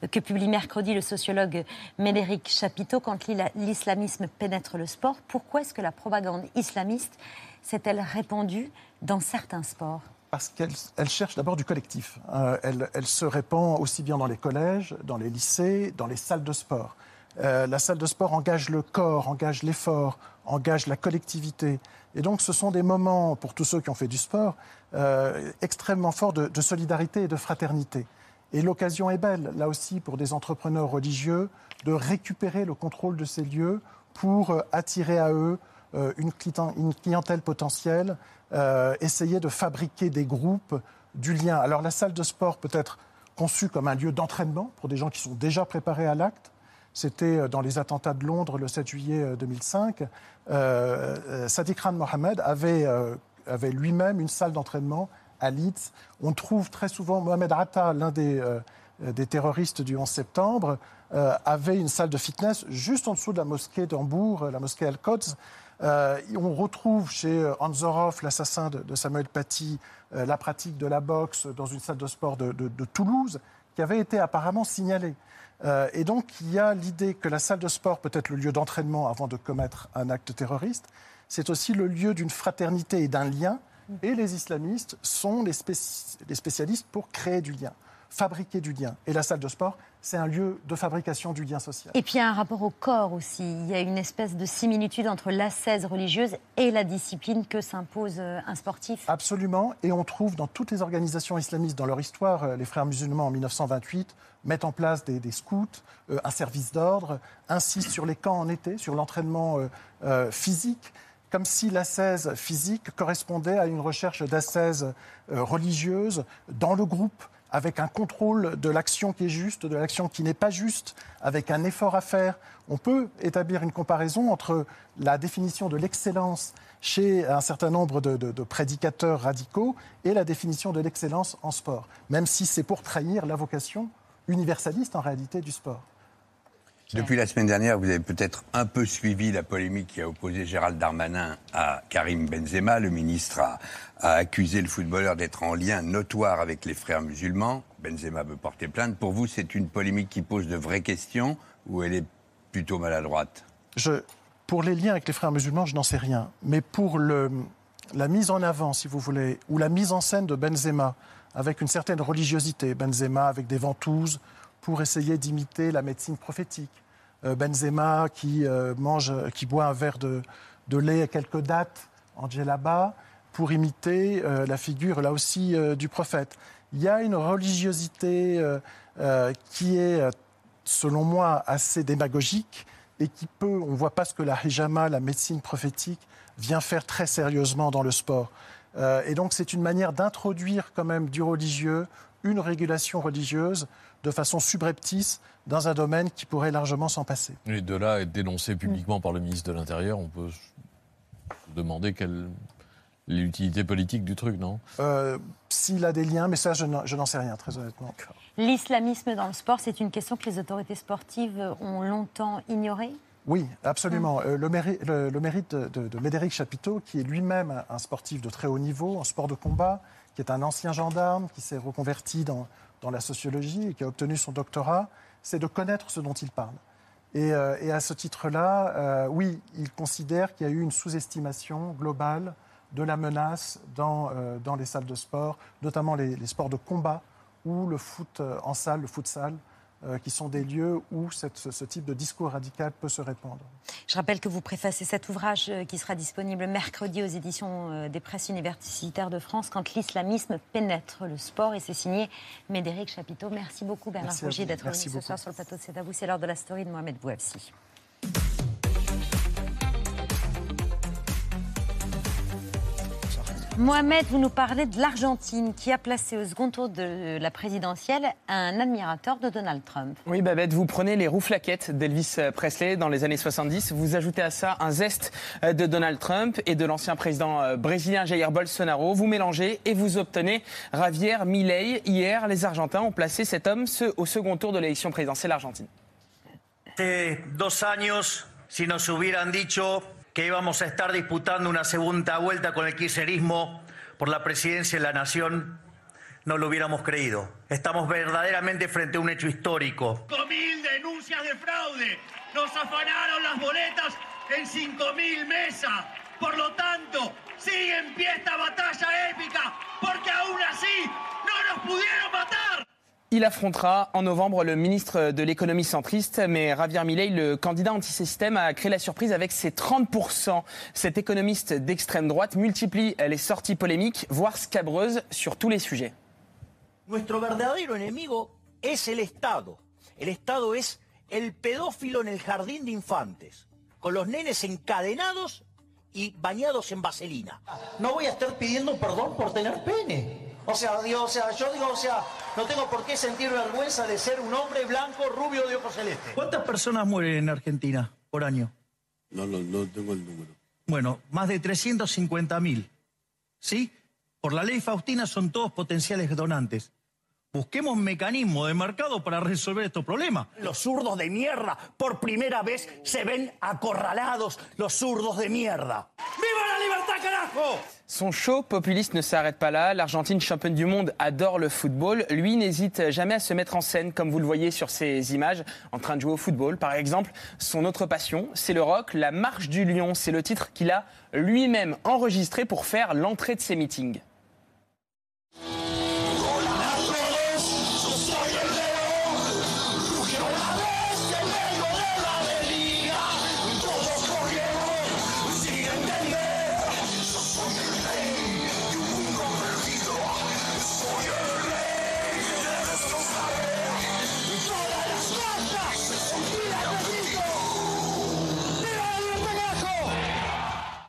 que publie mercredi le sociologue Médéric Chapiteau, Quand l'islamisme pénètre le sport. Pourquoi est-ce que la propagande islamiste s'est-elle répandue dans certains sports ? Parce qu'elle cherche d'abord du collectif. Euh, elle, elle se répand aussi bien dans les collèges, dans les lycées, dans les salles de sport. Euh, la salle de sport engage le corps, engage l'effort, engage la collectivité. Et donc ce sont des moments, pour tous ceux qui ont fait du sport, euh, extrêmement forts de, de solidarité et de fraternité. Et l'occasion est belle, là aussi, pour des entrepreneurs religieux, de récupérer le contrôle de ces lieux pour euh, attirer à eux euh, une, une clientèle potentielle, Euh, essayer de fabriquer des groupes, du lien. Alors la salle de sport peut être conçue comme un lieu d'entraînement pour des gens qui sont déjà préparés à l'acte. C'était dans les attentats de Londres le sept juillet deux mille cinq. Euh, Sadiq Khan Mohamed avait, euh, avait lui-même une salle d'entraînement à Leeds. On trouve très souvent Mohamed Atta, l'un des, euh, des terroristes du onze septembre, euh, avait une salle de fitness juste en dessous de la mosquée d'Hambourg, la mosquée Al-Quds. Euh, on retrouve chez Anzorov, l'assassin de, de Samuel Paty, euh, la pratique de la boxe dans une salle de sport de, de, de Toulouse, qui avait été apparemment signalée. Euh, et donc, il y a l'idée que la salle de sport peut être le lieu d'entraînement avant de commettre un acte terroriste. C'est aussi le lieu d'une fraternité et d'un lien. Et les islamistes sont les, spéci- les spécialistes pour créer du lien, fabriquer du lien. Et la salle de sport, c'est un lieu de fabrication du lien social. Et puis il y a un rapport au corps aussi. Il y a une espèce de similitude entre l'ascèse religieuse et la discipline que s'impose un sportif. Absolument. Et on trouve dans toutes les organisations islamistes, dans leur histoire, les Frères musulmans en mille neuf cent vingt-huit mettent en place des, des scouts, euh, un service d'ordre, insistent sur les camps en été, sur l'entraînement euh, euh, physique, comme si l'ascèse physique correspondait à une recherche d'ascèse euh, religieuse dans le groupe, avec un contrôle de l'action qui est juste, de l'action qui n'est pas juste, avec un effort à faire. On peut établir une comparaison entre la définition de l'excellence chez un certain nombre de, de, de prédicateurs radicaux et la définition de l'excellence en sport, même si c'est pour trahir la vocation universaliste en réalité du sport. Depuis la semaine dernière, vous avez peut-être un peu suivi la polémique qui a opposé Gérald Darmanin à Karim Benzema. Le ministre a, a accusé le footballeur d'être en lien notoire avec les Frères musulmans. Benzema veut porter plainte. Pour vous, c'est une polémique qui pose de vraies questions ou elle est plutôt maladroite ? Je, pour les liens avec les Frères musulmans, je n'en sais rien. Mais pour le, la mise en avant, si vous voulez, ou la mise en scène de Benzema, avec une certaine religiosité, Benzema avec des ventouses, pour essayer d'imiter la médecine prophétique. Benzema qui euh, mange, qui boit un verre de, de lait à quelques dates en djellaba pour imiter euh, la figure, là aussi, euh, du prophète. Il y a une religiosité euh, euh, qui est, selon moi, assez démagogique et qui peut, on ne voit pas ce que la hijama, la médecine prophétique, vient faire très sérieusement dans le sport. Euh, et donc, c'est une manière d'introduire quand même du religieux, une régulation religieuse, de façon subreptice, dans un domaine qui pourrait largement s'en passer. Et de là, être dénoncé publiquement mmh. par le ministre de l'Intérieur, on peut se demander quelle est l'utilité politique du truc, non ? euh, S'il a des liens, mais ça, je n'en, je n'en sais rien, très honnêtement. L'islamisme dans le sport, c'est une question que les autorités sportives ont longtemps ignorée ? Oui, absolument. Mmh. Euh, le, méri- le, le mérite de, de, de Médéric Chapiteau, qui est lui-même un sportif de très haut niveau, en sport de combat, qui est un ancien gendarme, qui s'est reconverti dans... dans la sociologie et qui a obtenu son doctorat, c'est de connaître ce dont il parle. Et, euh, et à ce titre-là, euh, oui, il considère qu'il y a eu une sous-estimation globale de la menace dans, euh, dans les salles de sport, notamment les, les sports de combat, où le foot en salle, le futsal, euh, qui sont des lieux où cette, ce, ce type de discours radical peut se répandre. Je rappelle que vous préfacez cet ouvrage qui sera disponible mercredi aux éditions des Presses universitaires de France, Quand l'islamisme pénètre le sport, et c'est signé Médéric Chapiteau. Merci beaucoup Bernard Rougier d'être venu ce soir sur le plateau de C'est à vous. C'est l'heure de la story de Mohamed Bouabsi. Mohamed, vous nous parlez de l'Argentine qui a placé au second tour de la présidentielle un admirateur de Donald Trump. Oui, Babette, vous prenez les rouflaquettes d'Elvis Presley dans les années soixante-dix, vous ajoutez à ça un zeste de Donald Trump et de l'ancien président brésilien Jair Bolsonaro, vous mélangez et vous obtenez Javier Milei. Hier, les Argentins ont placé cet homme au second tour de l'élection présidentielle argentine. Hace dos años, si nos hubieran dicho que íbamos a estar disputando una segunda vuelta con el kirchnerismo por la presidencia de la nación, no lo hubiéramos creído. Estamos verdaderamente frente a un hecho histórico. cinco mil denuncias de fraude, nos afanaron las boletas en cinco mil mesas. Por lo tanto, sigue en pie esta batalla épica, porque aún así no nos pudieron matar. Il affrontera en novembre le ministre de l'économie centriste, mais Javier Milei, le candidat antisystème, a créé la surprise avec ses trente pour cent. Cet économiste d'extrême droite multiplie les sorties polémiques, voire scabreuses, sur tous les sujets. Nuestro verdadero enemigo es el Estado. El Estado es el pedófilo en el jardín de infantes, con los nenes encadenados y bañados en vaselina. No voy a estar pidiendo perdón por tener pene. O sea, digo, o sea, yo digo, o sea, no tengo por qué sentir vergüenza de ser un hombre blanco, rubio, de ojos celestes. ¿Cuántas personas mueren en Argentina por año? No, no, no tengo el número. Bueno, más de trescientos cincuenta mil, ¿sí? Por la ley Faustina son todos potenciales donantes. Busquemos mecanismos de mercado para resolver estos problemas. Los zurdos de mierda, por primera vez, se ven acorralados, los zurdos de mierda. ¡Viva la libertad, carajo! Son show populiste ne s'arrête pas là. L'Argentine, championne du monde, adore le football. Lui n'hésite jamais à se mettre en scène, comme vous le voyez sur ces images, en train de jouer au football. Par exemple, son autre passion, c'est le rock, la marche du lion. C'est le titre qu'il a lui-même enregistré pour faire l'entrée de ses meetings.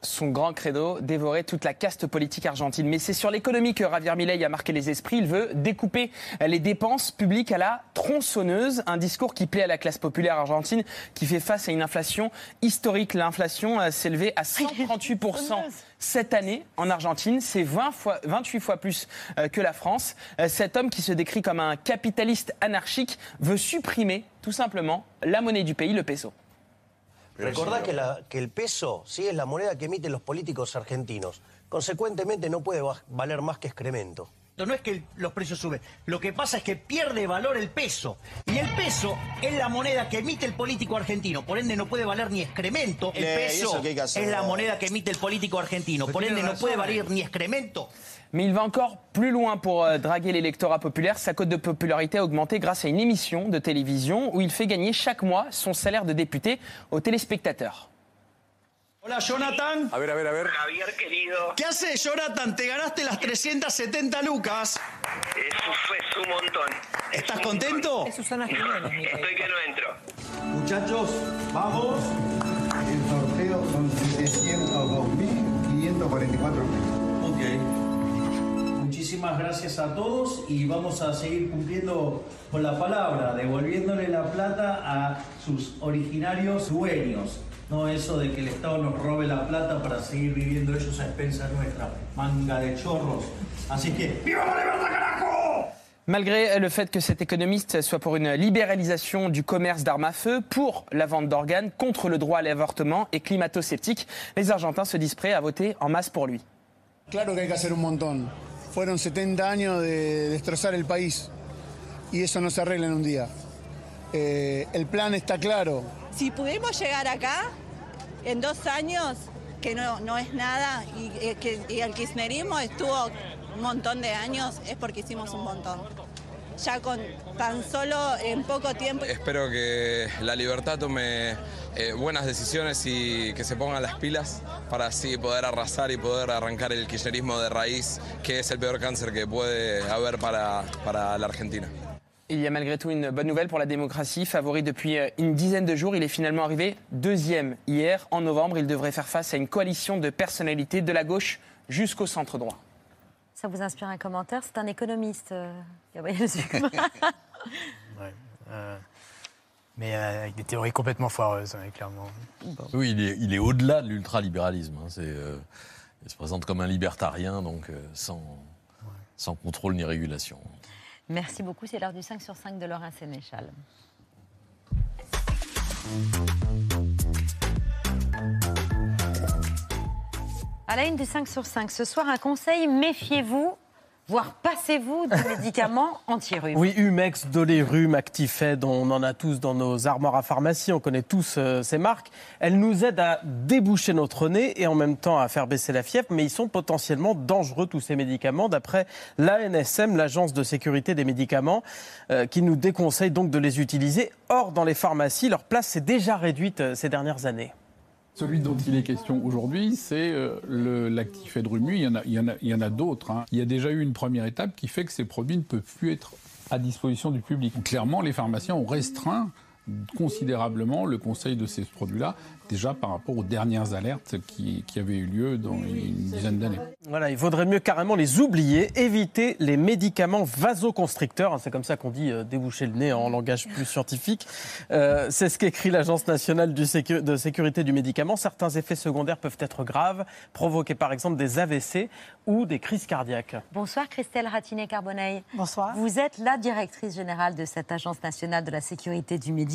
Son grand credo, dévorer toute la caste politique argentine. Mais c'est sur l'économie que Javier Milei a marqué les esprits. Il veut découper les dépenses publiques à la tronçonneuse. Un discours qui plaît à la classe populaire argentine qui fait face à une inflation historique. L'inflation s'est élevée à cent trente-huit pour cent cette année en Argentine. C'est vingt fois, vingt-huit fois plus que la France. Cet homme qui se décrit comme un capitaliste anarchique veut supprimer tout simplement la monnaie du pays, le peso. Recordá que, la, que el peso sí es la moneda que emiten los políticos argentinos. Consecuentemente no puede valer más que excremento. No es que el, los precios suben, lo que pasa es que pierde valor el peso. Y el peso es la moneda que emite el político argentino, por ende no puede valer ni excremento. El peso es la moneda que emite el político argentino, por ende no puede valer ni excremento. Mais il va encore plus loin pour draguer l'électorat populaire. Sa cote de popularité a augmenté grâce à une émission de télévision où il fait gagner chaque mois son salaire de député aux téléspectateurs. Hola, Jonathan. A ver, a ver, a ver. Javier, querido. ¿Qué haces, Jonathan? Te ganaste las trescientas setenta lucas. Eso fue un montón. ¿Estás es contento? Eso suena genial. Estoy que no entro. Muchachos, vamos. El sorteo son setecientos dos mil quinientos cuarenta y cuatro pesos. Ok. Muchísimas gracias a todos y vamos a seguir cumpliendo con la palabra, devolviéndole la plata a sus originarios dueños. No eso de que el Estado nos robe la plata para seguir viviendo ellos a expensas nuestra, manga de chorros. Así que ¡viva la libertad, carajo! Malgré le fait que cet économiste soit pour une libéralisation du commerce d'armes à feu, pour la vente d'organes, contre le droit à l'avortement et climato-sceptique, les Argentins se disent prêts à voter en masse pour lui. Claro que hay que hacer un montón. Fueron setenta años de destrozar el país y eso no se arregla en un día. Eh, el plan está claro. Si pudimos llegar acá en dos años, que no, no es nada, y, que, y el kirchnerismo estuvo un montón de años, es porque hicimos un montón. ya con tan solo en poco tiempo. Espero que la libertad tome eh, buenas decisiones y que se pongan las pilas para así poder arrasar y poder arrancar el kirchnerismo de raíz, que es el peor cáncer que puede haber para, para la Argentina. Il y a malgré tout une bonne nouvelle pour la démocratie. Favori depuis une dizaine de jours, il est finalement arrivé deuxième hier. En novembre, il devrait faire face à une coalition de personnalités de la gauche jusqu'au centre droit. Ça vous inspire un commentaire? C'est un économiste, euh, Gabriel Zucman. ouais, euh, mais euh, avec des théories complètement foireuses, hein, clairement. Oui, il est, il est au-delà de l'ultralibéralisme. Hein, c'est, euh, il se présente comme un libertarien, donc euh, sans, ouais. sans contrôle ni régulation. Merci beaucoup, c'est l'heure du cinq sur cinq de Laurent Sénéchal. À la une du cinq sur cinq, ce soir, un conseil, méfiez-vous, voire passez-vous des médicaments anti-rhume. Oui, Humex, Dolirum, Actifed, on en a tous dans nos armoires à pharmacie, on connaît tous euh, ces marques. Elles nous aident à déboucher notre nez et en même temps à faire baisser la fièvre, mais ils sont potentiellement dangereux, tous ces médicaments, d'après l'A N S M, l'Agence de sécurité des médicaments, euh, qui nous déconseille donc de les utiliser. Or, dans les pharmacies, leur place s'est déjà réduite euh, ces dernières années. Celui dont il est question aujourd'hui, c'est le, l'Actifed Rhumu. Il y en a, il y en a, il y en a d'autres. Hein. Il y a déjà eu une première étape qui fait que ces produits ne peuvent plus être à disposition du public. Clairement, les pharmaciens ont restreint considérablement le conseil de ces produits-là, déjà par rapport aux dernières alertes qui, qui avaient eu lieu dans une dizaine d'années. Voilà, il vaudrait mieux carrément les oublier, éviter les médicaments vasoconstricteurs, c'est comme ça qu'on dit euh, déboucher le nez en langage plus scientifique. Euh, c'est ce qu'écrit l'Agence nationale du sécu- de sécurité du médicament. Certains effets secondaires peuvent être graves, provoquer par exemple des A V C ou des crises cardiaques. Bonsoir Christelle Ratignier-Carbonneil. Bonsoir. Vous êtes la directrice générale de cette Agence nationale de la sécurité du médicament.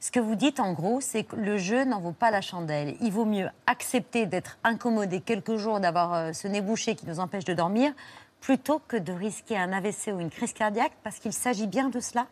Ce que vous dites, en gros, c'est que le jeu n'en vaut pas la chandelle. Il vaut mieux accepter d'être incommodé quelques jours, d'avoir ce nez bouché qui nous empêche de dormir, plutôt que de risquer un A V C ou une crise cardiaque, parce qu'il s'agit bien de cela.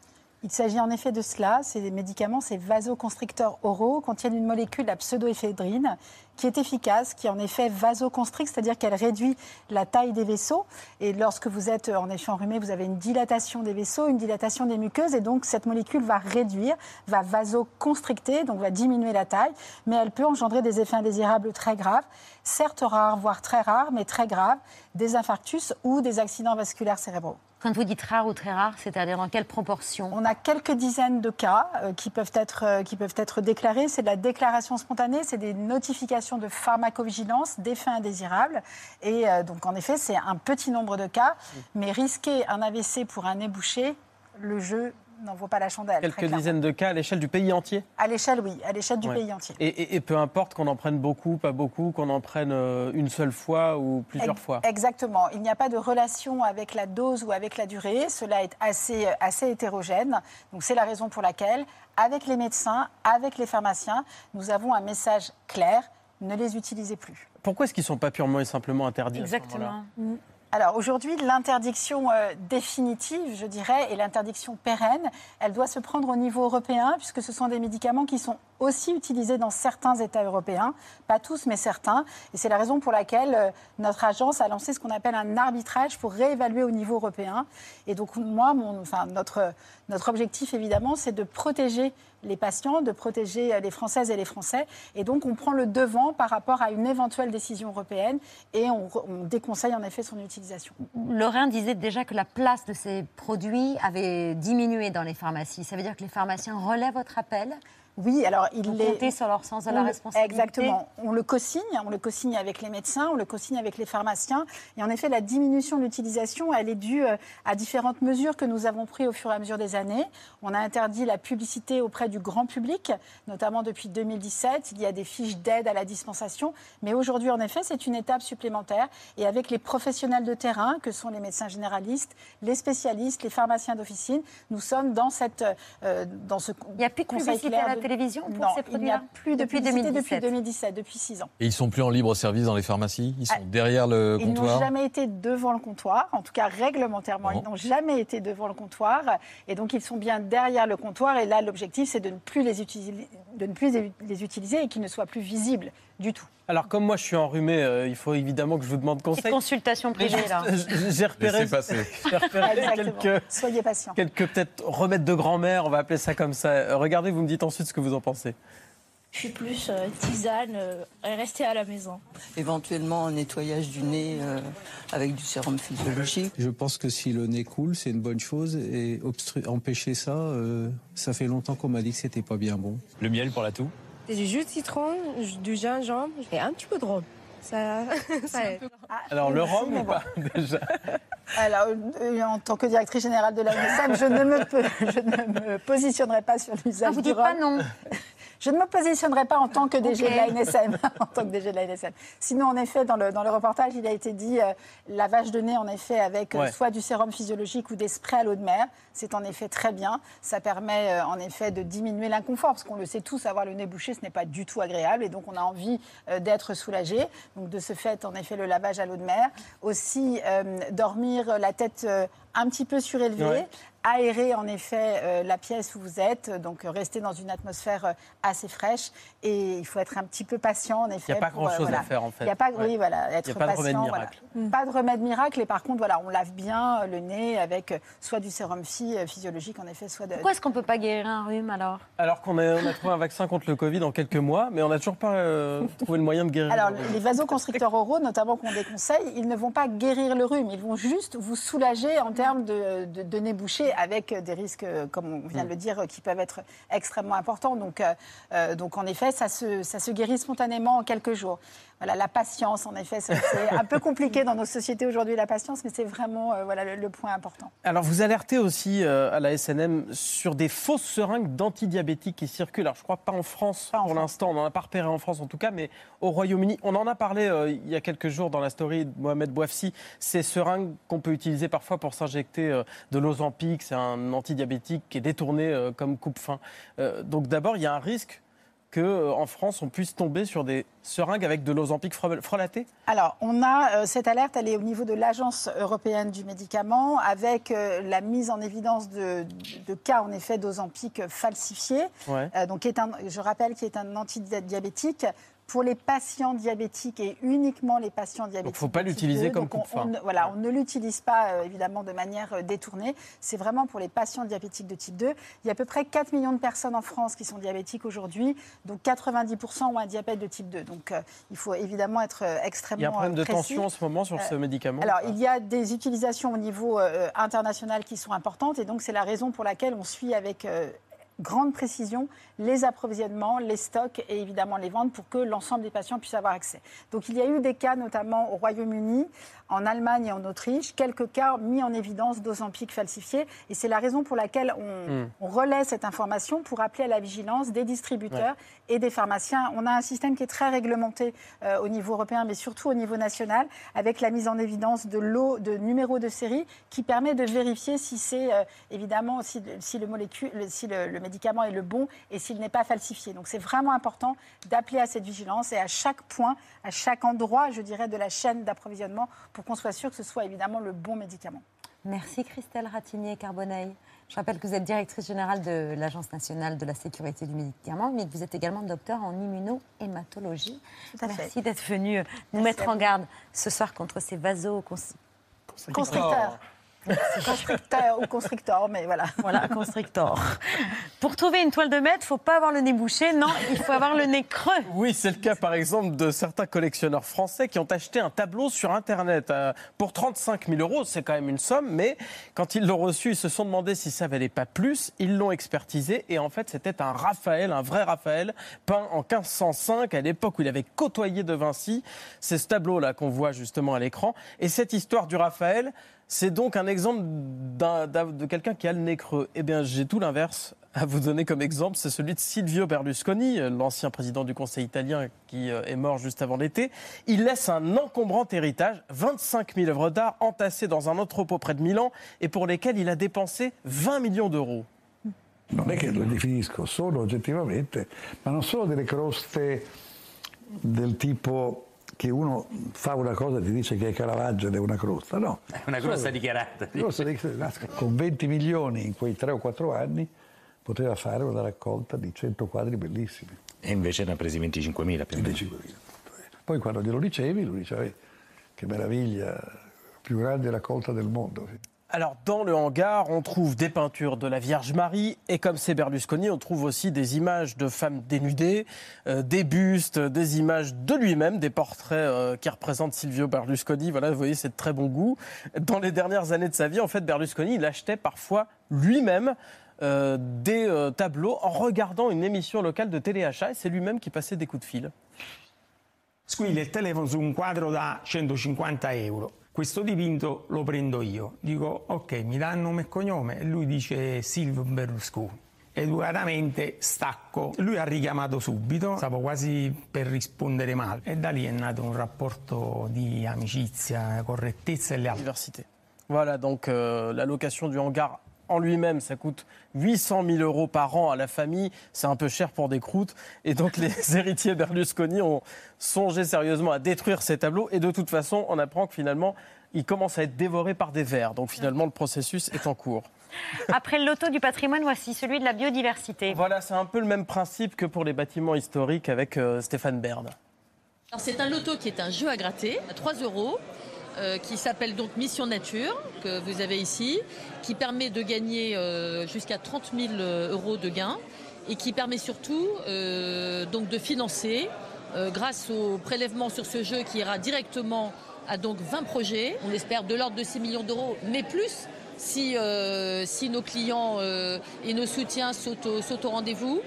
Il s'agit en effet de cela. Ces médicaments, ces vasoconstricteurs oraux, contiennent une molécule, la pseudoéphédrine, qui est efficace, qui en effet vasoconstricte, c'est-à-dire qu'elle réduit la taille des vaisseaux. Et lorsque vous êtes en effet enrhumé, vous avez une dilatation des vaisseaux, une dilatation des muqueuses. Et donc, cette molécule va réduire, va vasoconstricter, donc va diminuer la taille. Mais elle peut engendrer des effets indésirables très graves, certes rares, voire très rares, mais très graves, des infarctus ou des accidents vasculaires cérébraux. Quand vous dites rare ou très rare, c'est-à-dire dans quelle proportion? On a quelques dizaines de cas euh, qui, peuvent être, euh, qui peuvent être déclarés. C'est de la déclaration spontanée, c'est des notifications de pharmacovigilance, d'effets indésirables. Et euh, donc, en effet, c'est un petit nombre de cas. Mais risquer un A V C pour un nez bouché, le jeu n'en vaut pas la chandelle. Quelques dizaines de cas à l'échelle du pays entier? À l'échelle, oui, à l'échelle du ouais. pays entier. Et, et, et peu importe qu'on en prenne beaucoup, pas beaucoup, qu'on en prenne une seule fois ou plusieurs e- fois. Exactement. Il n'y a pas de relation avec la dose ou avec la durée. Cela est assez, assez hétérogène. Donc, c'est la raison pour laquelle, avec les médecins, avec les pharmaciens, nous avons un message clair. Ne les utilisez plus. Pourquoi est-ce qu'ils ne sont pas purement et simplement interdits? Exactement. Alors aujourd'hui, l'interdiction euh, définitive, je dirais, et l'interdiction pérenne, elle doit se prendre au niveau européen, puisque ce sont des médicaments qui sont aussi utilisés dans certains États européens, pas tous, mais certains. Et c'est la raison pour laquelle euh, notre agence a lancé ce qu'on appelle un arbitrage pour réévaluer au niveau européen. Et donc moi, mon, enfin, notre, notre objectif, évidemment, c'est de protéger les patients, de protéger les Françaises et les Français. Et donc, on prend le devant par rapport à une éventuelle décision européenne et on, on déconseille en effet son utilisation. Laurent disait déjà que la place de ces produits avait diminué dans les pharmacies. Ça veut dire que les pharmaciens relaient votre appel? Oui, alors il est... compter sur leur sens de la responsabilité. Exactement. On le co-signe, on le co-signe avec les médecins, on le co-signe avec les pharmaciens. Et en effet, la diminution de l'utilisation, elle est due à différentes mesures que nous avons prises au fur et à mesure des années. On a interdit la publicité auprès du grand public, notamment depuis deux mille dix-sept. Il y a des fiches d'aide à la dispensation. Mais aujourd'hui, en effet, c'est une étape supplémentaire. Et avec les professionnels de terrain, que sont les médecins généralistes, les spécialistes, les pharmaciens d'officine, nous sommes dans, cette, euh, dans ce conseil clair. Il n'y a plus de publicité à la télévision pour non, ces produits-là plus depuis deux mille dix-sept. Depuis deux mille dix-sept, depuis six ans. Et ils ne sont plus en libre service dans les pharmacies? Ils sont ah, derrière le ils comptoir? Ils n'ont jamais été devant le comptoir, en tout cas réglementairement, bon. ils n'ont jamais été devant le comptoir. Et donc ils sont bien derrière le comptoir. Et là, l'objectif, c'est de ne plus les utiliser, de ne plus les utiliser et qu'ils ne soient plus visibles du tout. Alors, comme moi, je suis enrhumé, euh, il faut évidemment que je vous demande conseil. Petite consultation privée, là. J'ai repéré, repéré quelques... Soyez patient. Quelques, peut-être, remèdes de grand-mère, on va appeler ça comme ça. Regardez, vous me dites ensuite ce que vous en pensez. Je suis plus euh, tisane, euh, rester à la maison. Éventuellement, un nettoyage du nez euh, avec du sérum physiologique. Je pense que si le nez coule, c'est une bonne chose. Et empêcher ça, euh, ça fait longtemps qu'on m'a dit que c'était pas bien bon. Le miel pour la toux? Du jus de citron, du gingembre et un petit peu de rhum. Ça, ça est. Alors le rhum ou pas déjà? Alors en tant que directrice générale de l'A N S M, je ne me peux, je ne me positionnerai pas sur l'usage ah, vous du dites rhum. Pas non. Je ne me positionnerai pas en tant que D G okay. de l'A N S M. En tant que D G de l'A N S M. Sinon, en effet, dans le, dans le reportage, il a été dit euh, lavage de nez, en effet, avec euh, ouais. soit du sérum physiologique ou des sprays à l'eau de mer. C'est en effet très bien. Ça permet, euh, en effet, de diminuer l'inconfort, parce qu'on le sait tous, avoir le nez bouché, ce n'est pas du tout agréable. Et donc, on a envie euh, d'être soulagé. Donc, de ce fait, en effet, le lavage à l'eau de mer. Aussi, euh, dormir la tête euh, un petit peu surélevée. Ouais. Aérer en effet euh, la pièce où vous êtes, donc euh, rester dans une atmosphère euh, assez fraîche, et il faut être un petit peu patient en effet. Il n'y a pas grand-chose euh, voilà. à faire en fait. Il n'y a pas, ouais. oui, voilà, être patient. Il n'y a pas patient, de remède miracle. Voilà. Mmh. Pas de remède miracle, et par contre voilà, on lave bien euh, le nez avec euh, soit du sérum phy, euh, physiologique en effet, soit de... Pourquoi est-ce qu'on ne peut pas guérir un rhume alors? Alors qu'on a, on a trouvé un vaccin contre le Covid en quelques mois, mais on n'a toujours pas euh, trouvé le moyen de guérir alors, le rhume. Les vasoconstricteurs oraux, notamment qu'on déconseille, ils ne vont pas guérir le rhume, ils vont juste vous soulager en termes de, de, de nez bouché, avec des risques, comme on vient de le dire, qui peuvent être extrêmement importants. Donc, euh, donc en effet, ça se, ça se guérit spontanément en quelques jours. Voilà, la patience, en effet, c'est un peu compliqué dans nos sociétés aujourd'hui, la patience, mais c'est vraiment euh, voilà, le, le point important. Alors, vous alertez aussi euh, à la S N M sur des fausses seringues d'antidiabétiques qui circulent. Alors, je crois pas en France pas pour l'instant, on n'en a pas repéré en France en tout cas, mais au Royaume-Uni. On en a parlé euh, il y a quelques jours dans la story de Mohamed Bouafsi, ces seringues qu'on peut utiliser parfois pour s'injecter euh, de l'Ozempic, c'est un antidiabétique qui est détourné euh, comme coupe-faim. Euh, donc d'abord, il y a un risque qu'en France, on puisse tomber sur des seringues avec de l'Ozempic frelatée? Alors, on a euh, cette alerte, elle est au niveau de l'Agence européenne du médicament, avec euh, la mise en évidence de, de, de cas, en effet, d'Ozempic falsifiés. Ouais. Euh, donc, est un, je rappelle qu'il est un antidiabétique pour les patients diabétiques et uniquement les patients diabétiques. Donc, il ne faut pas l'utiliser comme coupe-faim. Voilà, on ne l'utilise pas, euh, évidemment, de manière euh, détournée. C'est vraiment pour les patients diabétiques de type deux. Il y a à peu près quatre millions de personnes en France qui sont diabétiques aujourd'hui. Donc, quatre-vingt-dix pour cent ont un diabète de type deux. Donc, euh, il faut évidemment être euh, extrêmement précis. Il y a un problème euh, de tension en ce moment sur euh, ce médicament. Alors, il y a des utilisations au niveau euh, international qui sont importantes. Et donc, c'est la raison pour laquelle on suit avec... Euh, grande précision, les approvisionnements, les stocks et évidemment les ventes pour que l'ensemble des patients puissent avoir accès. Donc il y a eu des cas notamment au Royaume-Uni, en Allemagne et en Autriche, quelques cas mis en évidence d'Ozempic falsifiés, et c'est la raison pour laquelle on, mmh. on relaie cette information pour appeler à la vigilance des distributeurs ouais. et des pharmaciens. On a un système qui est très réglementé euh, au niveau européen mais surtout au niveau national, avec la mise en évidence de lots de numéros de série qui permet de vérifier si c'est euh, évidemment si, si le molécule, si le, le médicament est le bon et s'il n'est pas falsifié. Donc c'est vraiment important d'appeler à cette vigilance et à chaque point, à chaque endroit, je dirais, de la chaîne d'approvisionnement pour qu'on soit sûr que ce soit évidemment le bon médicament. Merci Christelle Ratignier-Carbonneil. Je rappelle que vous êtes directrice générale de l'Agence nationale de la sécurité du médicament, mais que vous êtes également docteur en immunohématologie. Merci d'être venue nous Merci mettre en garde ce soir contre ces vasoconstricteurs. Constricteur ou constrictor, mais voilà. Voilà, constrictor. Pour trouver une toile de maître, il ne faut pas avoir le nez bouché, non, il faut avoir le nez creux. Oui, c'est le cas par exemple de certains collectionneurs français qui ont acheté un tableau sur Internet pour trente-cinq mille euros, c'est quand même une somme, mais quand ils l'ont reçu, ils se sont demandé si ça ne valait pas plus, ils l'ont expertisé et en fait c'était un Raphaël, un vrai Raphaël, peint en quinze cent cinq, à l'époque où il avait côtoyé de Vinci. C'est ce tableau-là qu'on voit justement à l'écran. Et cette histoire du Raphaël, c'est donc un exemple d'un, d'un, de quelqu'un qui a le nez creux. Eh bien, j'ai tout l'inverse à vous donner comme exemple. C'est celui de Silvio Berlusconi, l'ancien président du Conseil italien qui est mort juste avant l'été. Il laisse un encombrant héritage, vingt-cinq mille œuvres d'art entassées dans un entrepôt près de Milan et pour lesquelles il a dépensé vingt millions d'euros. non è che lo definisco, sono oggettivamente, ma non sono delle croste del tipo che uno fa una cosa e ti dice che è Caravaggio ed è una crosta, no. È una crosta sono, dichiarata. Crosta dichiarata. Con venti milioni in quei tre o quattro anni poteva fare una raccolta di cento quadri bellissimi. E invece ne ha presi venticinquemila più o meno. Poi quando glielo ricevi, lui diceva che meraviglia, più grande raccolta del mondo. Alors, dans le hangar, on trouve des peintures de la Vierge Marie et comme c'est Berlusconi, on trouve aussi des images de femmes dénudées, euh, des bustes, des images de lui-même, des portraits euh, qui représentent Silvio Berlusconi. Voilà, vous voyez, c'est de très bon goût. Dans les dernières années de sa vie, en fait, Berlusconi, il achetait parfois lui-même euh, des euh, tableaux en regardant une émission locale de téléachat et c'est lui-même qui passait des coups de fil. Squilla il telefono su un quadro da centocinquanta euro. Questo dipinto lo prendo io, dico ok, mi dà nome e cognome, e lui dice Silvio Berlusconi. Educatamente stacco, lui ha richiamato subito, stavo quasi per rispondere male e da lì è nato un rapporto di amicizia, correttezza e lealtà. Diversité. Voilà, donc euh, la location du hangar en lui-même, ça coûte huit cent mille euros par an à la famille, c'est un peu cher pour des croûtes. Et donc les héritiers Berlusconi ont songé sérieusement à détruire ces tableaux. Et de toute façon, on apprend que finalement, ils commencent à être dévorés par des vers. Donc finalement, le processus est en cours. Après le loto du patrimoine, voici celui de la biodiversité. Voilà, c'est un peu le même principe que pour les bâtiments historiques avec euh, Stéphane Bern. Alors c'est un loto qui est un jeu à gratter, à trois euros. Euh, qui s'appelle donc Mission Nature, que vous avez ici, qui permet de gagner euh, jusqu'à trente mille euros de gains et qui permet surtout euh, donc de financer, euh, grâce au prélèvement sur ce jeu qui ira directement à donc vingt projets, on espère de l'ordre de six millions d'euros, mais plus si, euh, si nos clients euh, et nos soutiens sautent au, sautent au rendez-vous.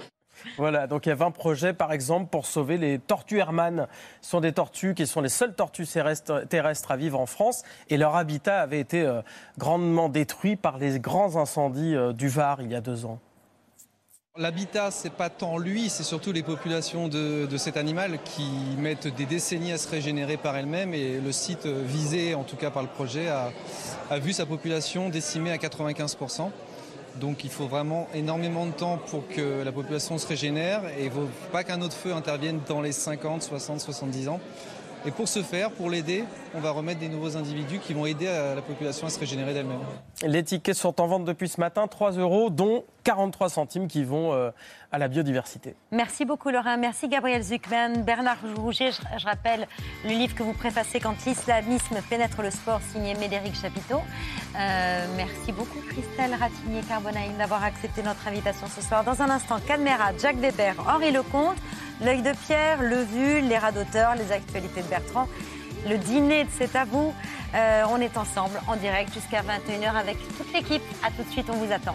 Voilà, donc il y a vingt projets par exemple pour sauver les tortues Hermann. Ce sont des tortues qui sont les seules tortues terrestres à vivre en France et leur habitat avait été grandement détruit par les grands incendies du Var il y a deux ans. L'habitat, c'est pas tant lui, c'est surtout les populations de, de cet animal qui mettent des décennies à se régénérer par elles-mêmes et le site visé en tout cas par le projet a, a vu sa population décimée à quatre-vingt-quinze pour cent. Donc il faut vraiment énormément de temps pour que la population se régénère et il ne faut pas qu'un autre feu intervienne dans les cinquante, soixante, soixante-dix ans. Et pour ce faire, pour l'aider, on va remettre des nouveaux individus qui vont aider la population à se régénérer d'elle-même. Les tickets sont en vente depuis ce matin, trois euros, dont quarante-trois centimes qui vont à la biodiversité. Merci beaucoup Laurent, merci Gabriel Zucman, Bernard Rougier, je rappelle le livre que vous préfacez Quand l'islamisme pénètre le sport, signé Médéric Chapiteau. Euh, merci beaucoup Christelle Ratignier-Carbonneil d'avoir accepté notre invitation ce soir. Dans un instant, Caméra, Jacques Weber, Henri Lecomte, L'œil de Pierre, le vu, les rats d'auteur, les actualités de Bertrand, le dîner de C'est à vous. Euh, on est ensemble en direct jusqu'à vingt et une heures avec toute l'équipe. A tout de suite, on vous attend.